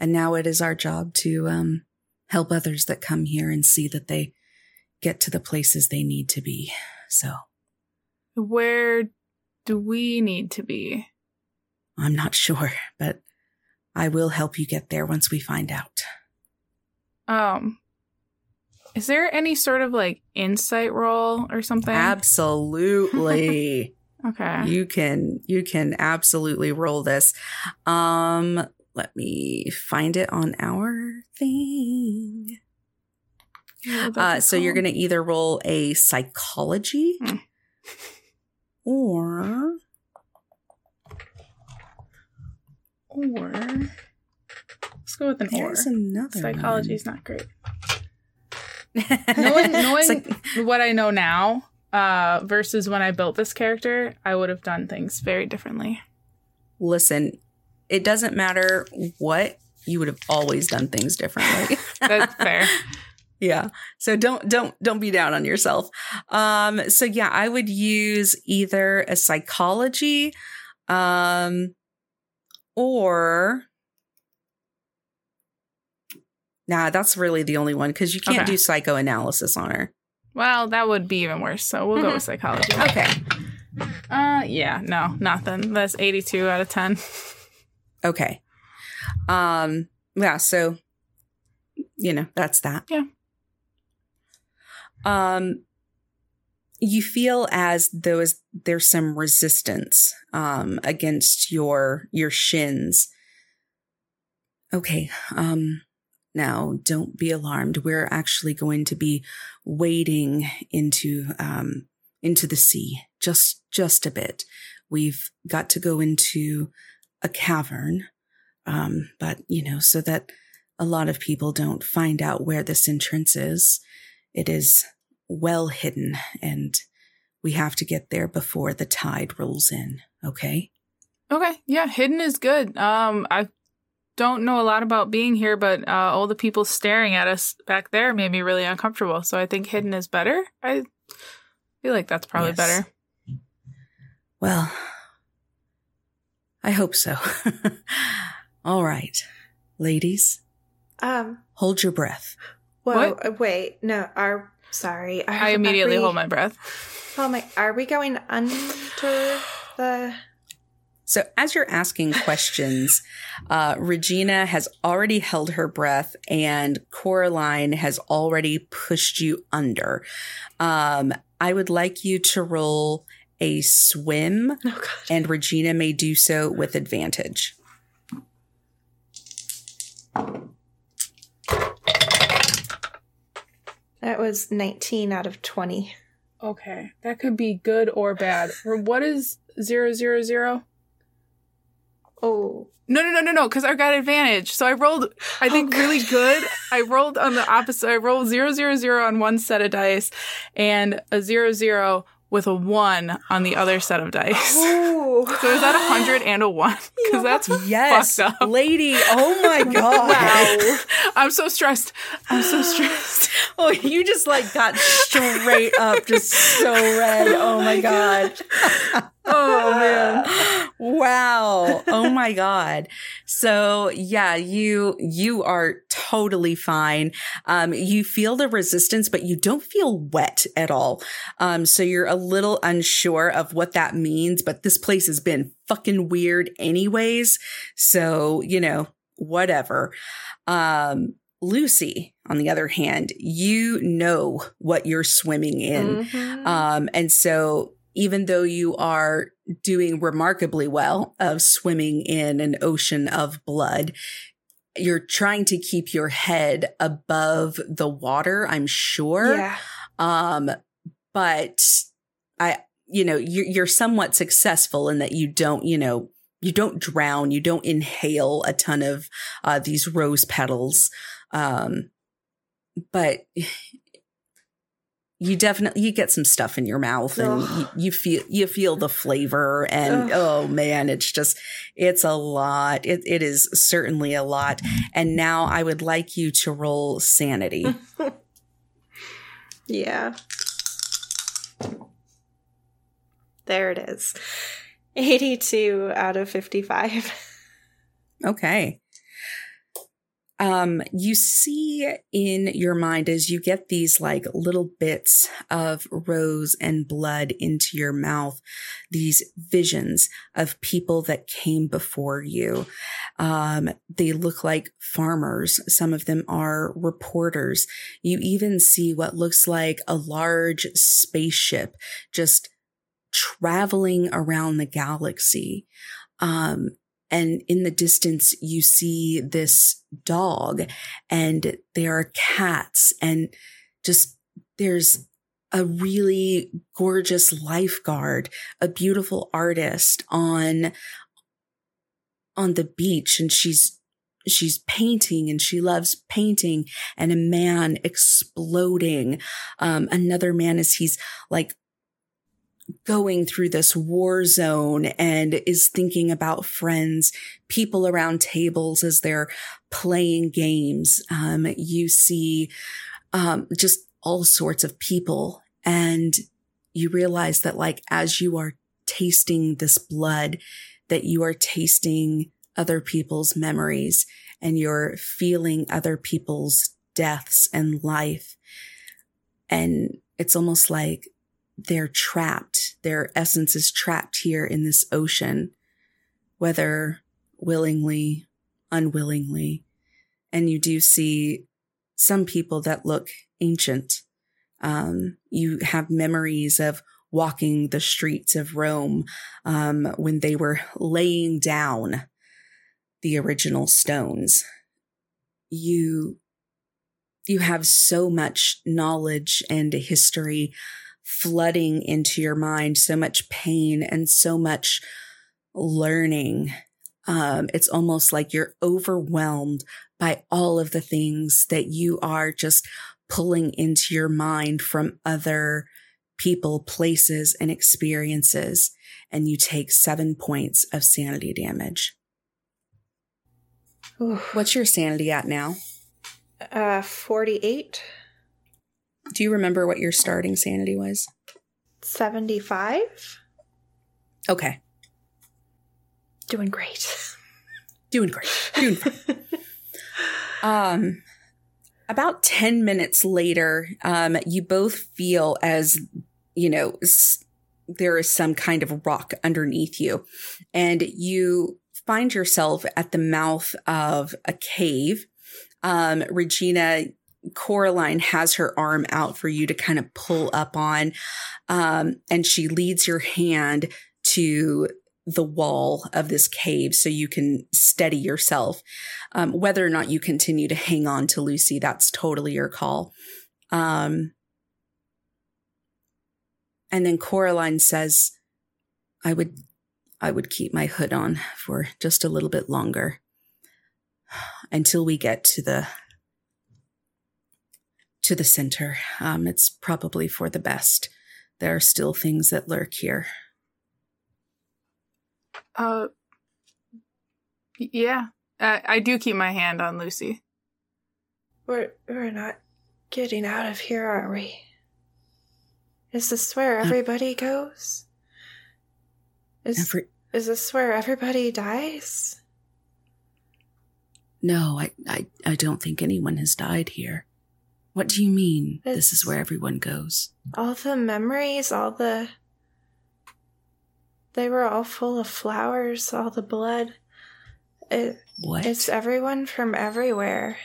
And now it is our job to um, help others that come here and see that they get to the places they need to be. So, where do we need to be? I'm not sure, but I will help you get there once we find out. Um, is there any sort of like insight roll or something? Absolutely. Okay. You can you can absolutely roll this. Um. Let me find it on our thing. Uh, so you're going to either roll a psychology mm. or, or, let's go with an There's or. Another psychology is not great. knowing knowing like, what I know now uh, versus when I built this character, I would have done things very differently. Listen. It doesn't matter what, you would have always done things differently. That's fair. Yeah. So don't don't don't be down on yourself. Um, so yeah, I would use either a psychology um, or Nah, that's really the only one, because you can't okay. do psychoanalysis on her. Well, that would be even worse, so we'll mm-hmm. go with psychology. Okay. Uh, yeah, no, nothing. That's eighty-two out of ten. Okay. Um, yeah, so, you know, that's that. Yeah. Um, you feel as though as there's some resistance um, against your your shins. Okay, um... Now, don't be alarmed. We're actually going to be wading into um, into the sea just just a bit. We've got to go into a cavern, um, but you know, so that a lot of people don't find out where this entrance is. It is well hidden, and we have to get there before the tide rolls in. Okay. Okay. Yeah, hidden is good. Um, I. don't know a lot about being here, but uh, all the people staring at us back there made me really uncomfortable. So I think hidden is better. I feel like that's probably yes. better. Well, I hope so. All right, ladies, um, hold your breath. Whoa, what? Wait, no, are sorry. Are, I immediately we, hold my breath. Oh my, are we going under the... So as you're asking questions, uh, Regina has already held her breath and Coraline has already pushed you under. Um, I would like you to roll a swim, oh, and Regina may do so with advantage. That was nineteen out of twenty. Okay, that could be good or bad. What is zero, zero, zero? Oh. No, no, no, no, no, because I got advantage. So I rolled, I think, oh, really good. I rolled on the opposite. I rolled zero, zero, zero on one set of dice and a zero, zero with a one on the other set of dice. Ooh. So is that a hundred and a one? Because that's yes, fucked up. Lady. Oh, my God. Wow. I'm so stressed. I'm so stressed. Oh, you just, like, got straight up just so red. Oh, my God. Oh, man. Wow. Oh, my God. So, yeah, you you are totally fine. Um, you feel the resistance, but you don't feel wet at all. Um, so you're a little unsure of what that means, but this place has been fucking weird anyways. So, you know, whatever. Um, Lucy, on the other hand, you know what you're swimming in. Mm-hmm. Um, and so... even though you are doing remarkably well of swimming in an ocean of blood, you're trying to keep your head above the water, I'm sure. Yeah. Um, but I, you know, you're, you're somewhat successful in that you don't, you know, you don't drown, you don't inhale a ton of uh, these rose petals. Um, but you definitely, you get some stuff in your mouth and you, you feel, you feel the flavor and, ugh. Oh man, it's just, it's a lot. It, it is certainly a lot. And now I would like you to roll sanity. Yeah. There it is. eighty-two out of fifty-five. Okay. Um, you see in your mind as you get these like little bits of rose and blood into your mouth, these visions of people that came before you. Um, they look like farmers. Some of them are reporters. You even see what looks like a large spaceship just traveling around the galaxy. Um, And in the distance, you see this dog and there are cats and just there's a really gorgeous lifeguard, a beautiful artist on, on the beach. And she's, she's painting and she loves painting, and a man exploding. Um, another man as he's like, going through this war zone and is thinking about friends, people around tables as they're playing games. Um, you see um, just all sorts of people, and you realize that like as you are tasting this blood, that you are tasting other people's memories and you're feeling other people's deaths and life. And it's almost like they're trapped. Their essence is trapped here in this ocean, whether willingly, unwillingly. And you do see some people that look ancient. Um, you have memories of walking the streets of Rome um, when they were laying down the original stones. You, you have so much knowledge and history flooding into your mind, so much pain and so much learning. Um, it's almost like you're overwhelmed by all of the things that you are just pulling into your mind from other people, places, and experiences, and you take seven points of sanity damage. Ooh. What's your sanity at now? Uh, forty-eight. Do you remember what your starting sanity was? seventy-five. Okay. Doing great. Doing great. Doing fine. um... About ten minutes later, um, you both feel as, you know, s- there is some kind of rock underneath you. And you find yourself at the mouth of a cave. Um, Regina, Coraline has her arm out for you to kind of pull up on. Um, and she leads your hand to the wall of this cave so you can steady yourself. Um, whether or not you continue to hang on to Lucy, that's totally your call. Um, and then Coraline says, I would, I would keep my hood on for just a little bit longer until we get to the, to the center. Um, it's probably for the best. There are still things that lurk here. Uh, yeah, I, I do keep my hand on Lucy. We're we're not getting out of here, are we? Is this where everybody uh, goes? Is every- is this where everybody dies? No, I, I I don't think anyone has died here. What do you mean? It's this is where everyone goes? All the memories, all the. They were all full of flowers, all the blood. It, what? It's everyone from everywhere.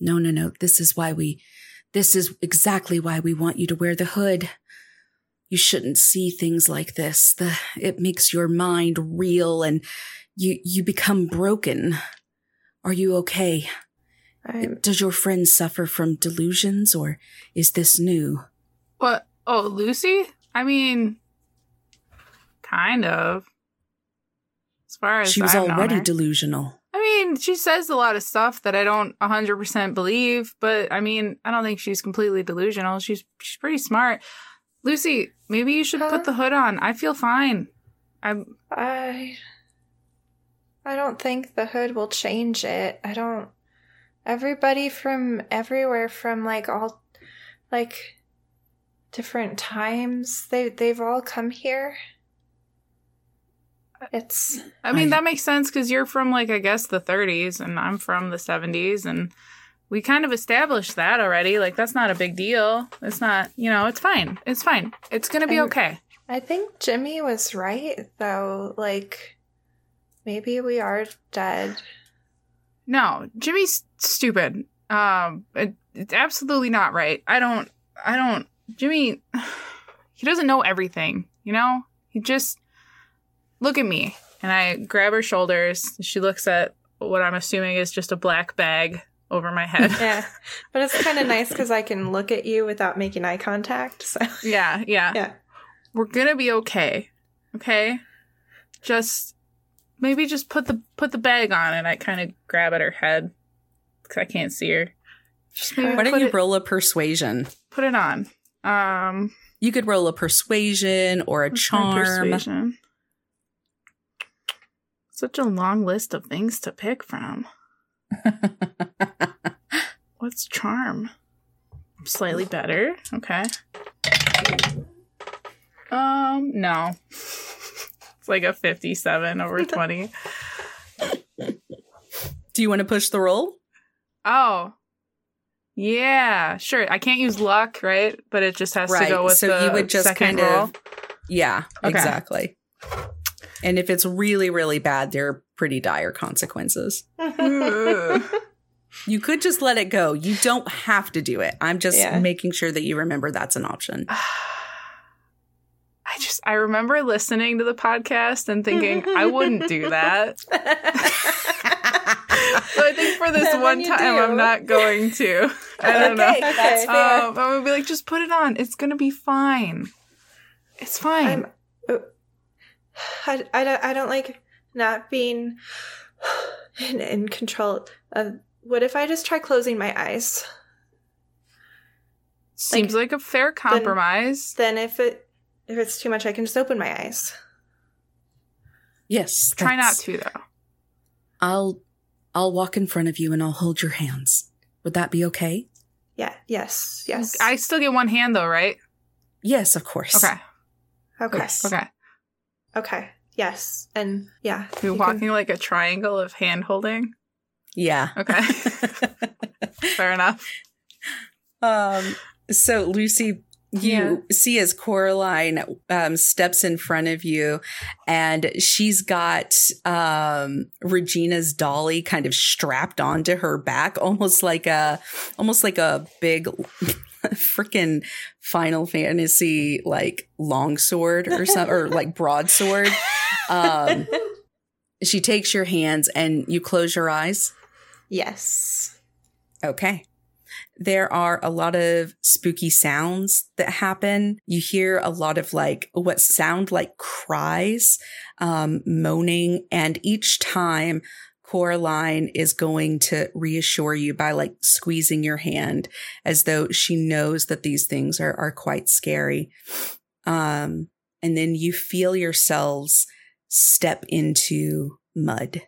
No, no, no. This is why we... This is exactly why we want you to wear the hood. You shouldn't see things like this. The, it makes your mind reel and you, you become broken. Are you okay? I'm... Does your friend suffer from delusions or is this new? What? Oh, Lucy? I mean... Kind of. As far as she was I've already delusional. I mean, she says a lot of stuff that I don't one hundred percent believe, but I mean, I don't think she's completely delusional. She's she's pretty smart. Lucy, maybe you should huh? put the hood on. I feel fine. I'm. I. I don't think the hood will change it. I don't. Everybody from everywhere, from like all, like, different times. They they've all come here. It's. I mean, I, that makes sense because you're from, like, I guess the thirties and I'm from the seventies and we kind of established that already. Like, that's not a big deal. It's not, you know, it's fine. It's fine. It's going to be okay. I think Jimmy was right, though. Like, maybe we are dead. No, Jimmy's stupid. Um, it, it's absolutely not right. I don't, I don't, Jimmy, he doesn't know everything, you know? He just... Look at me. And I grab her shoulders. She looks at what I'm assuming is just a black bag over my head. Yeah. But it's kind of nice because I can look at you without making eye contact. So Yeah, yeah. yeah. We're going to be okay. Okay? Just maybe just put the put the bag on and I kind of grab at her head because I can't see her. Why don't you it, roll a persuasion? Put it on. Um, you could roll a persuasion or a charm. Persuasion. Such a long list of things to pick from. What's charm? Slightly better. Okay. Um, no. It's like a fifty-seven over twenty. Do you want to push the roll? Oh. Yeah, sure. I can't use luck, right? But it just has right. to go with so the you would just second kind roll. Of, yeah, okay. Exactly. And if it's really, really bad, there are pretty dire consequences. You could just let it go. You don't have to do it. I'm just yeah. making sure that you remember that's an option. I just, I remember listening to the podcast and thinking, I wouldn't do that. So I think for this one time, do. I'm not going to. I don't okay, know. Okay. Um, I'm going to be like, just put it on. It's going to be fine. It's fine. Um, I, I, I don't like not being in, in control of. What if I just try closing my eyes? Seems like, like a fair compromise. Then, then if it if it's too much, I can just open my eyes. Yes. Try not to, though. I'll I'll walk in front of you and I'll hold your hands. Would that be okay? Yeah. Yes. Yes. I still get one hand, though, right? Yes, of course. Okay. Okay. Yes. Okay. Okay. Yes. And yeah. You're walking can... like a triangle of hand holding. Yeah. Okay. Fair enough. Um, so, Lucy, you yeah. see as Coraline um, steps in front of you, and she's got um, Regina's dolly kind of strapped onto her back, almost like a, almost like a big freaking Final Fantasy like longsword or something, or like broadsword. Um, she takes your hands, and you close your eyes. Yes. Okay. There are a lot of spooky sounds that happen. You hear a lot of like what sound like cries, um, moaning. And each time Coraline is going to reassure you by like squeezing your hand as though she knows that these things are, are quite scary. Um, and then you feel yourselves step into mud.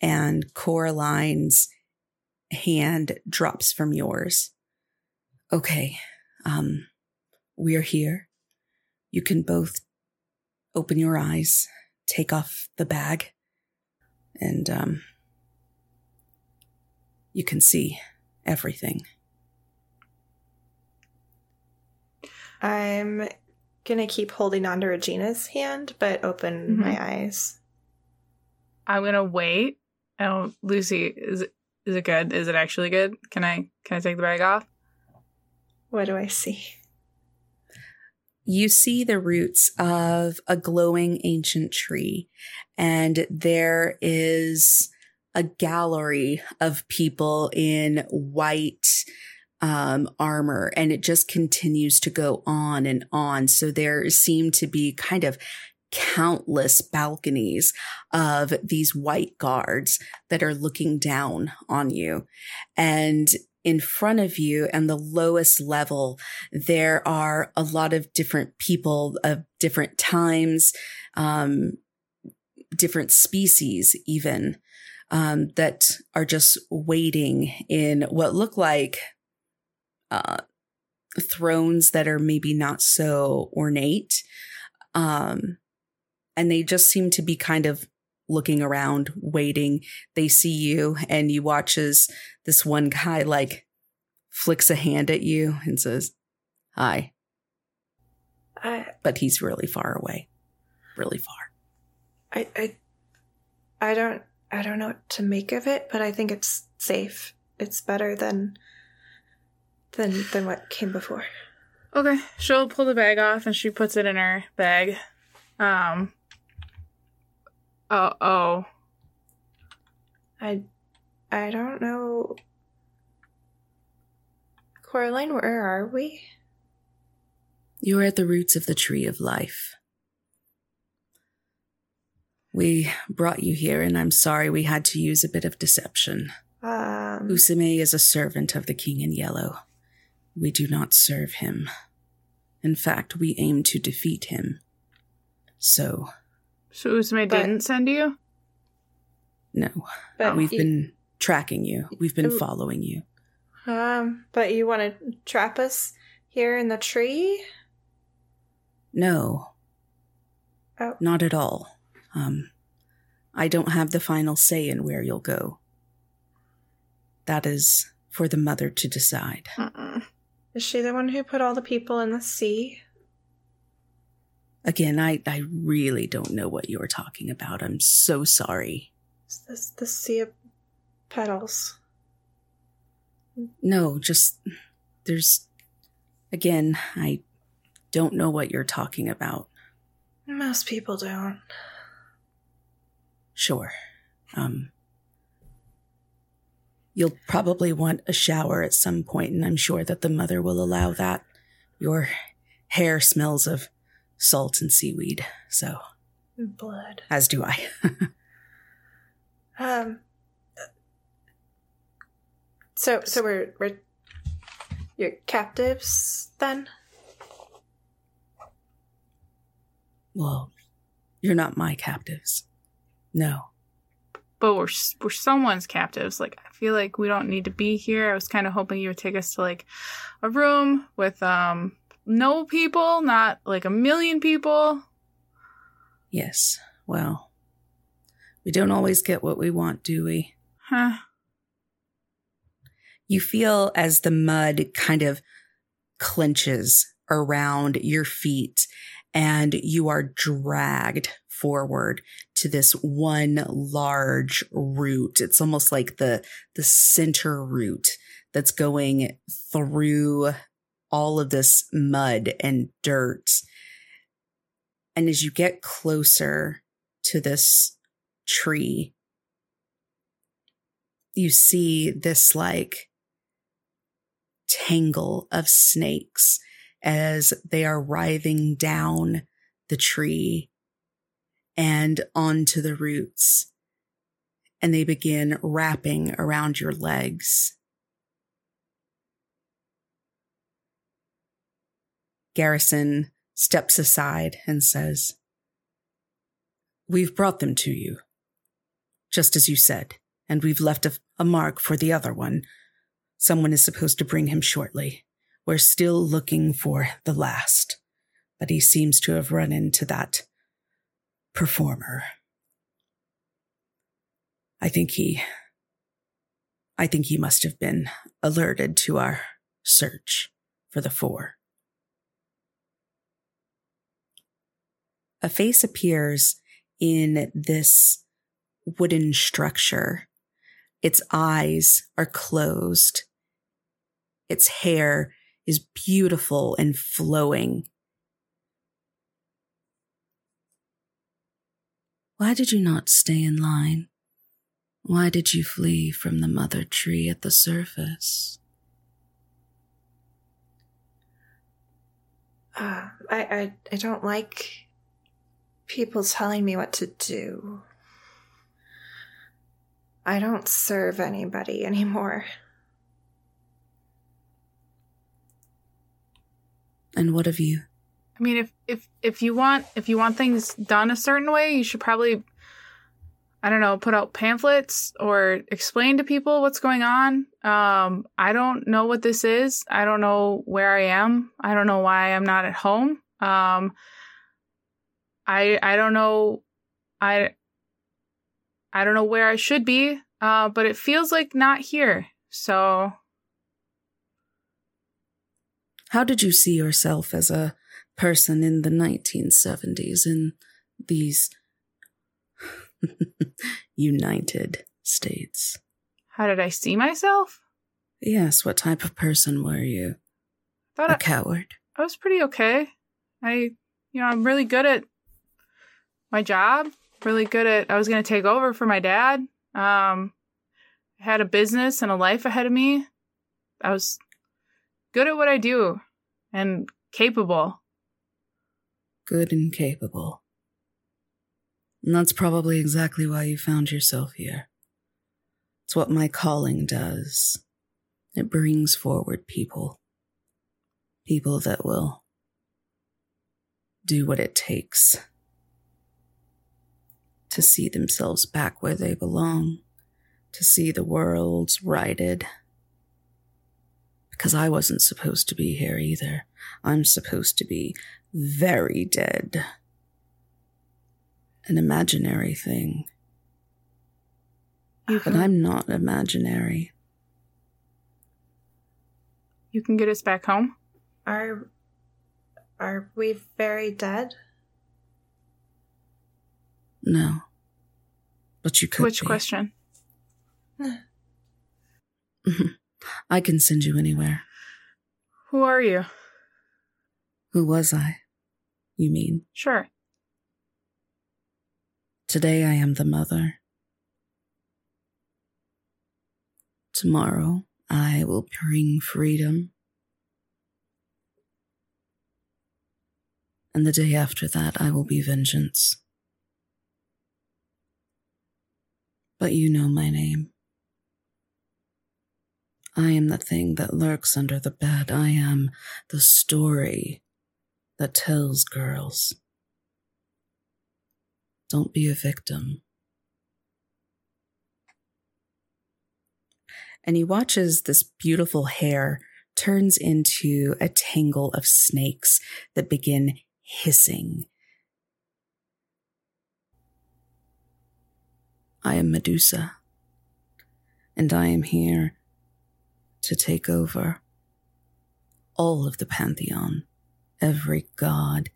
And Coraline's hand drops from yours. Okay, um, we're here. You can both open your eyes, take off the bag, and um, you can see everything. I'm gonna keep holding on to Regina's hand, but open mm-hmm. my eyes. I'm gonna wait. Oh, Lucy, is it, is it good? Is it actually good? Can I can I take the bag off? What do I see? You see the roots of a glowing ancient tree, and there is a gallery of people in white um, armor, and it just continues to go on and on. So there seem to be kind of countless balconies of these white guards that are looking down on you. And in front of you and the lowest level, there are a lot of different people of different times, um, different species even, um, that are just waiting in what look like uh, thrones that are maybe not so ornate. Um, And they just seem to be kind of looking around, waiting. They see you, and you watch as this one guy, like, flicks a hand at you and says, hi. I, but he's really far away. Really far. I, I I don't I don't know what to make of it, but I think it's safe. It's better than than than what came before. Okay. She'll pull the bag off, and she puts it in her bag. Um... Uh oh. I I don't know. Coraline, where are we? You're at the roots of the Tree of Life. We brought you here, and I'm sorry we had to use a bit of deception. Um, Usame is a servant of the King in Yellow. We do not serve him. In fact, we aim to defeat him. So... So Usame but, didn't send you? No. But We've you, been tracking you. We've been um, following you. Um, but you want to trap us here in the tree? No. Oh. Not at all. Um, I don't have the final say in where you'll go. That is for the mother to decide. Mm-mm. Is she the one who put all the people in the sea? Again, I, I really don't know what you're talking about. I'm so sorry. Is this the Sea of Petals? No, just... There's... Again, I don't know what you're talking about. Most people don't. Sure. Um... You'll probably want a shower at some point, and I'm sure that the mother will allow that. Your hair smells of salt and seaweed, so... Blood. As do I. um... So, so we're, we're... You're captives, then? Well, you're not my captives. No. But we're we're someone's captives. Like, I feel like we don't need to be here. I was kind of hoping you would take us to, like, a room with um no people, not, like, a million people. Yes. Well, we don't always get what we want, do we? Huh. You feel as the mud kind of clenches around your feet and you are dragged forward to this one large root. It's almost like the the center root that's going through all of this mud and dirt. And as you get closer to this tree, you see this like tangle of snakes as they are writhing down the tree and onto the roots, and they begin wrapping around your legs. Garrison steps aside and says, "We've brought them to you, just as you said, and we've left a, a mark for the other one. Someone is supposed to bring him shortly. We're still looking for the last, but he seems to have run into that performer. I think he, I think he must have been alerted to our search for the four." A face appears in this wooden structure. Its eyes are closed. Its hair is beautiful and flowing. "Why did you not stay in line? Why did you flee from the mother tree at the surface?" Uh, I, I, I don't like people telling me what to do. I don't serve anybody anymore. And what of you? I mean, if, if if you want if you want things done a certain way, you should probably, I don't know, put out pamphlets or explain to people what's going on. Um, I don't know what this is. I don't know where I am. I don't know why I'm not at home. Um, I I don't know. I I don't know where I should be. Uh, but it feels like not here. So, how did you see yourself as a person in the nineteen seventies in these United States? How did I see myself? Yes, what type of person were you? Thought a I, coward? I was pretty okay. I, you know, I'm really good at my job, really good at, I was going to take over for my dad. Um, I had a business and a life ahead of me. I was good at what I do and capable. Good and capable. And that's probably exactly why you found yourself here. It's what my calling does. It brings forward people. People that will do what it takes to see themselves back where they belong, to see the world's righted. Because I wasn't supposed to be here either. I'm supposed to be very dead. An imaginary thing. Uh-huh. But I'm not imaginary. you can get us back home. Are are we very dead? No. But you could Which be. Question? I can send you anywhere. Who are you? Who was I? You mean? Sure. Today I am the mother. Tomorrow I will bring freedom. And the day after that I will be vengeance. But you know my name. I am the thing that lurks under the bed. I am the story that tells girls. Don't be a victim. And he watches this beautiful hair turns into a tangle of snakes that begin hissing. I am Medusa, and I am here to take over all of the pantheon, every god,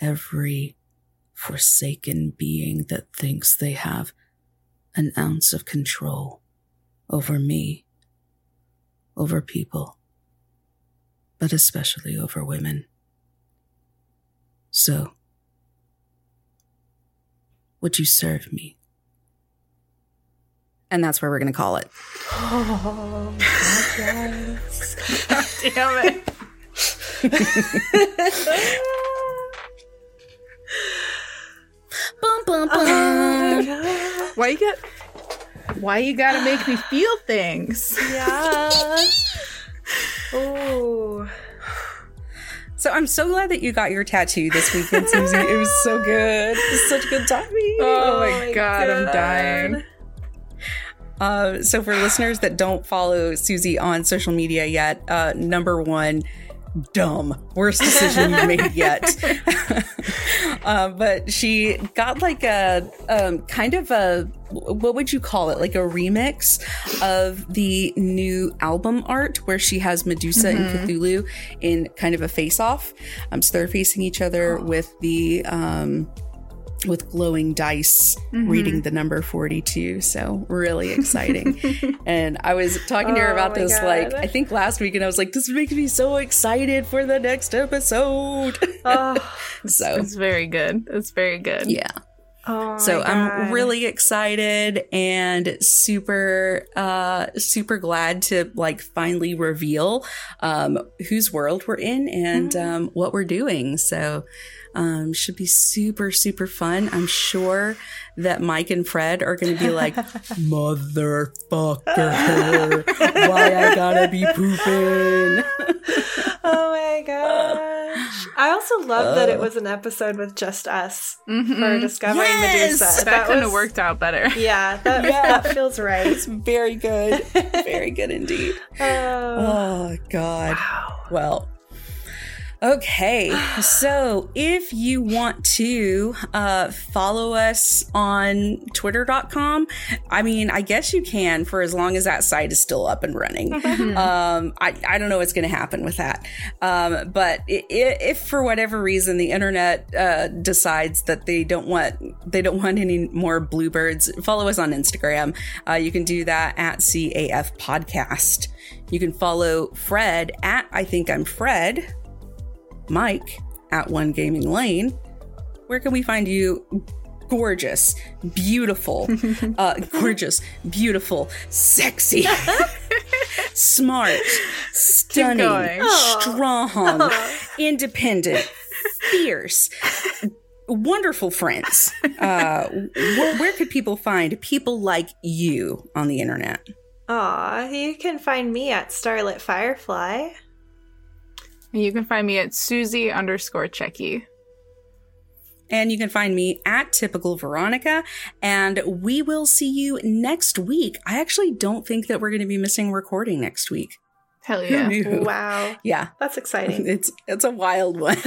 every forsaken being that thinks they have an ounce of control over me, over people, but especially over women. So, would you serve me? And that's where we're going to call it. Oh, yes. Damn it. Bum, bum, bum. Oh, why you got? Why you gotta make me feel things? Yeah. Oh. So I'm so glad that you got your tattoo this weekend, Susie. It was so good. It was such good timing. Oh, oh my god, god, I'm dying. Uh, so for listeners that don't follow Susie on social media yet, uh, number one, dumb. Worst decision you made yet. uh, but she got like a um, kind of a, what would you call it? Like a remix of the new album art where she has Medusa mm-hmm. and Cthulhu in kind of a face-off. Um, so they're facing each other oh. with the... Um, with glowing dice, mm-hmm. reading the number forty-two. So really exciting. And I was talking to her about oh this, God. like, I think last week, and I was like, this makes me so excited for the next episode. Oh, so it's very good. It's very good. Yeah. Oh so I'm really excited and super, uh, super glad to like finally reveal, um, whose world we're in and, mm-hmm. um, what we're doing. So, Um, should be super, super fun. I'm sure that Mike and Fred are going to be like, motherfucker, why I gotta be pooping? Oh my gosh. I also love uh, that it was an episode with just us mm-hmm. for discovering yes! Medusa. That, that couldn't have worked out better. Yeah, that, yeah. that feels right. It's very good. Very good indeed. Oh, oh God. Wow. Well. Okay, so if you want to uh, follow us on twitter dot com, I mean, I guess you can for as long as that site is still up and running. Mm-hmm. Um, I, I don't know what's going to happen with that. Um, but if, if for whatever reason the internet uh, decides that they don't want they don't want any more bluebirds, follow us on Instagram. Uh, you can do that at C A F Podcast. You can follow Fred at I think I'm Fred. Mike at One Gaming Lane. Where can we find you? Gorgeous, beautiful, uh, gorgeous, beautiful, sexy, smart, stunning, strong, Aww. Independent, fierce, wonderful friends. Uh, where, where could people find people like you on the internet? Aw, you can find me at Starlit Firefly. You can find me at Susie underscore Checky. And you can find me at Typical Veronica. And we will see you next week. I actually don't think that we're going to be missing recording next week. Hell yeah. Wow. Yeah. That's exciting. It's it's a wild one.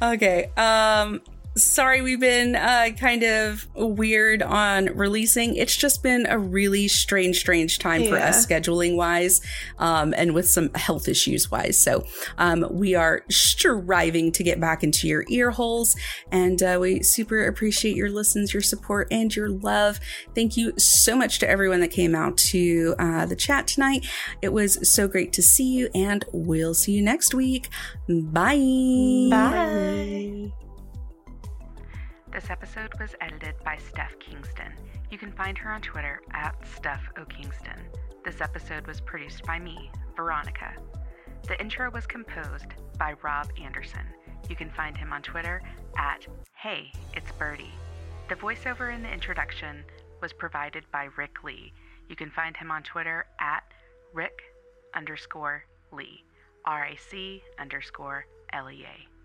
Okay. Um, Sorry we've been uh, kind of weird on releasing. It's just been a really strange, strange time yeah. for us scheduling-wise um, and with some health issues-wise. So um, we are striving to get back into your ear holes, and uh, we super appreciate your listens, your support, and your love. Thank you so much to everyone that came out to uh, the chat tonight. It was so great to see you, and we'll see you next week. Bye. Bye. This episode was edited by Steph Kingston. You can find her on Twitter at Steph O. Kingston. This episode was produced by me, Veronica. The intro was composed by Rob Anderson. You can find him on Twitter at Hey, It's Birdie. The voiceover in the introduction was provided by Ric Lea. You can find him on Twitter at Ric underscore Lea. R A C underscore L E A.